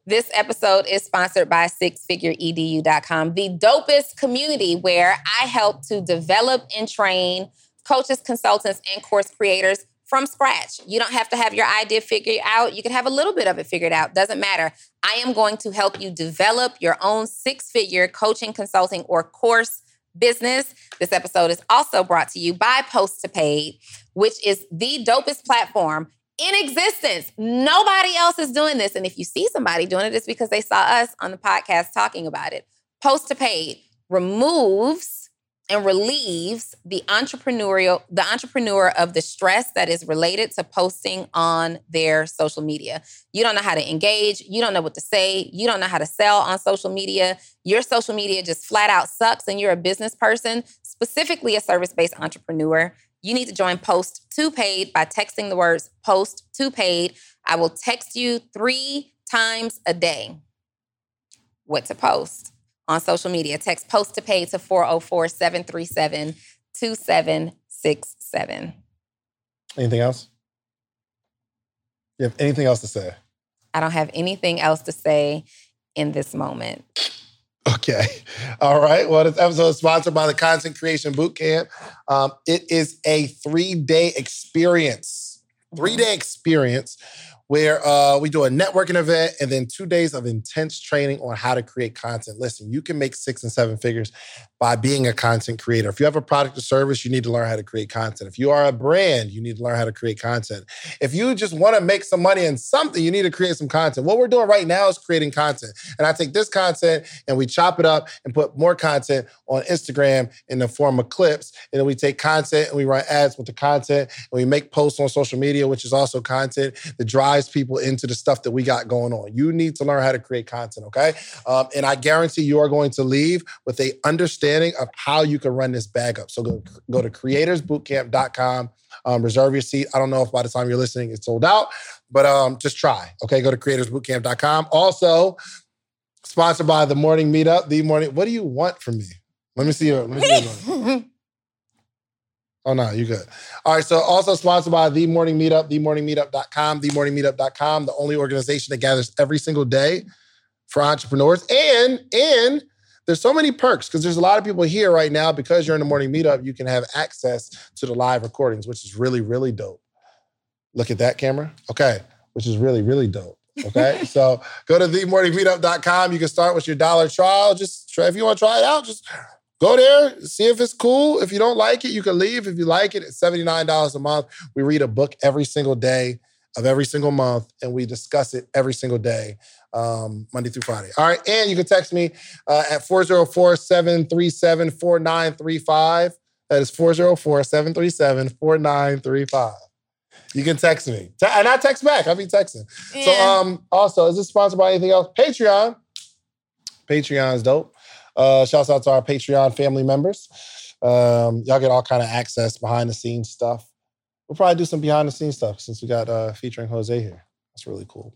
This episode is sponsored by six figure e d u dot com, the dopest community where I help to develop and train coaches, consultants, and course creators from scratch. You don't have to have your idea figured out. You can have a little bit of it figured out. Doesn't matter. I am going to help you develop your own six-figure coaching, consulting, or course business. This episode is also brought to you by Post to Paid, which is the dopest platform in existence. Nobody else is doing this. And if you see somebody doing it, it's because they saw us on the podcast talking about it. Post to Paid removes and relieves the entrepreneurial, the entrepreneur of the stress that is related to posting on their social media. You don't know how to engage. You don't know what to say. You don't know how to sell on social media. Your social media just flat out sucks and you're a business person, specifically a service-based entrepreneur. You need to join Post to Paid by texting the words Post to Paid. I will text you three times a day what to post on social media. Text Post to Pay to four oh four, seven three seven, two seven six seven. Anything else? You have anything else to say? I don't have anything else to say in this moment. Okay. All right. Well, this episode is sponsored by the Content Creation Boot Camp. Um, it is a three-day experience. Three-day experience where uh, we do a networking event and then two days of intense training on how to create content. Listen, you can make six and seven figures by being a content creator. If you have a product or service, you need to learn how to create content. If you are a brand, you need to learn how to create content. If you just want to make some money in something, you need to create some content. What we're doing right now is creating content. And I take this content and we chop it up and put more content on Instagram in the form of clips. And then we take content and we run ads with the content and we make posts on social media, which is also content that drives people into the stuff that we got going on. You need to learn how to create content, okay? Um, and I guarantee you are going to leave with a understanding of how you can run this bag up. So go, go to creators boot camp dot com, um, reserve your seat. I don't know if by the time you're listening, it's sold out, but um, just try, okay? Go to creators boot camp dot com. Also, sponsored by The Morning Meetup, The Morning... What do you want from me? Let me see. Let me see. Oh, no, you're good. All right, so also sponsored by The Morning Meetup, the morning meetup dot com, the morning meetup dot com, the only organization that gathers every single day for entrepreneurs. And, and there's so many perks because there's a lot of people here right now. Because you're in The Morning Meetup, you can have access to the live recordings, which is really, really dope. Look at that camera. Okay, which is really, really dope. Okay, so go to the morning meetup dot com. You can start with your dollar trial. Just try, if you want to try it out, just... Go there, see if it's cool. If you don't like it, you can leave. If you like it, it's seventy-nine dollars a month. We read a book every single day of every single month, and we discuss it every single day, um, Monday through Friday. All right, and you can text me uh, at four oh four, seven three seven, four nine three five. That is four oh four, seven three seven, four nine three five. You can text me. Te- and I text back. I'll be texting. Yeah. So um, also, is this sponsored by anything else? Patreon. Patreon is dope. Uh, shouts out to our Patreon family members. Um, y'all get all kind of access, behind-the-scenes stuff. We'll probably do some behind-the-scenes stuff since we got uh, featuring Jose here. That's really cool.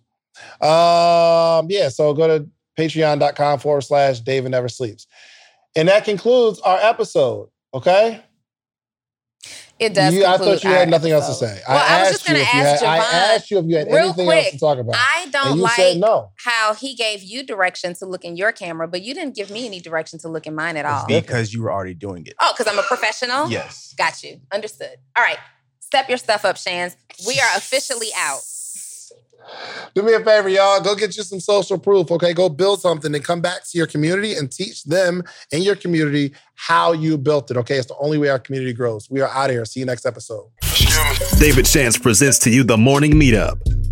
Um, yeah, so go to patreon.com forward slash David Never Sleeps. And that concludes our episode, okay? It does you, I thought you had nothing episode. else to say. Well, I, I was asked just going to ask Javon. I asked you if you had anything quick, else to talk about. I don't you like said no. how he gave you direction to look in your camera, but you didn't give me any direction to look in mine at all. Because you were already doing it. Oh, because I'm a professional? Yes. Got you. Understood. All right. Step your stuff up, Shans. We are officially out. Do me a favor, y'all. Go get you some social proof, okay? Go build something and come back to your community and teach them in your community how you built it, okay? It's the only way our community grows. We are out of here. See you next episode. David Shand presents to you The Morning Meetup.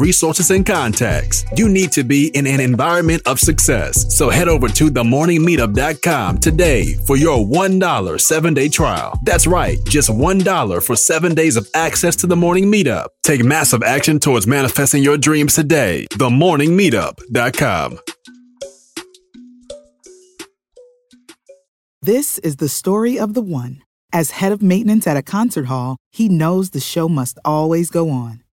resources and contacts. You need to be in an environment of success. So head over to the morning meetup dot com today for your one dollar seven-day trial. That's right, just one dollar for seven days of access to The Morning Meetup. Take massive action towards manifesting your dreams today. the morning meetup dot com. This is the story of the one. As head of maintenance at a concert hall, he knows the show must always go on.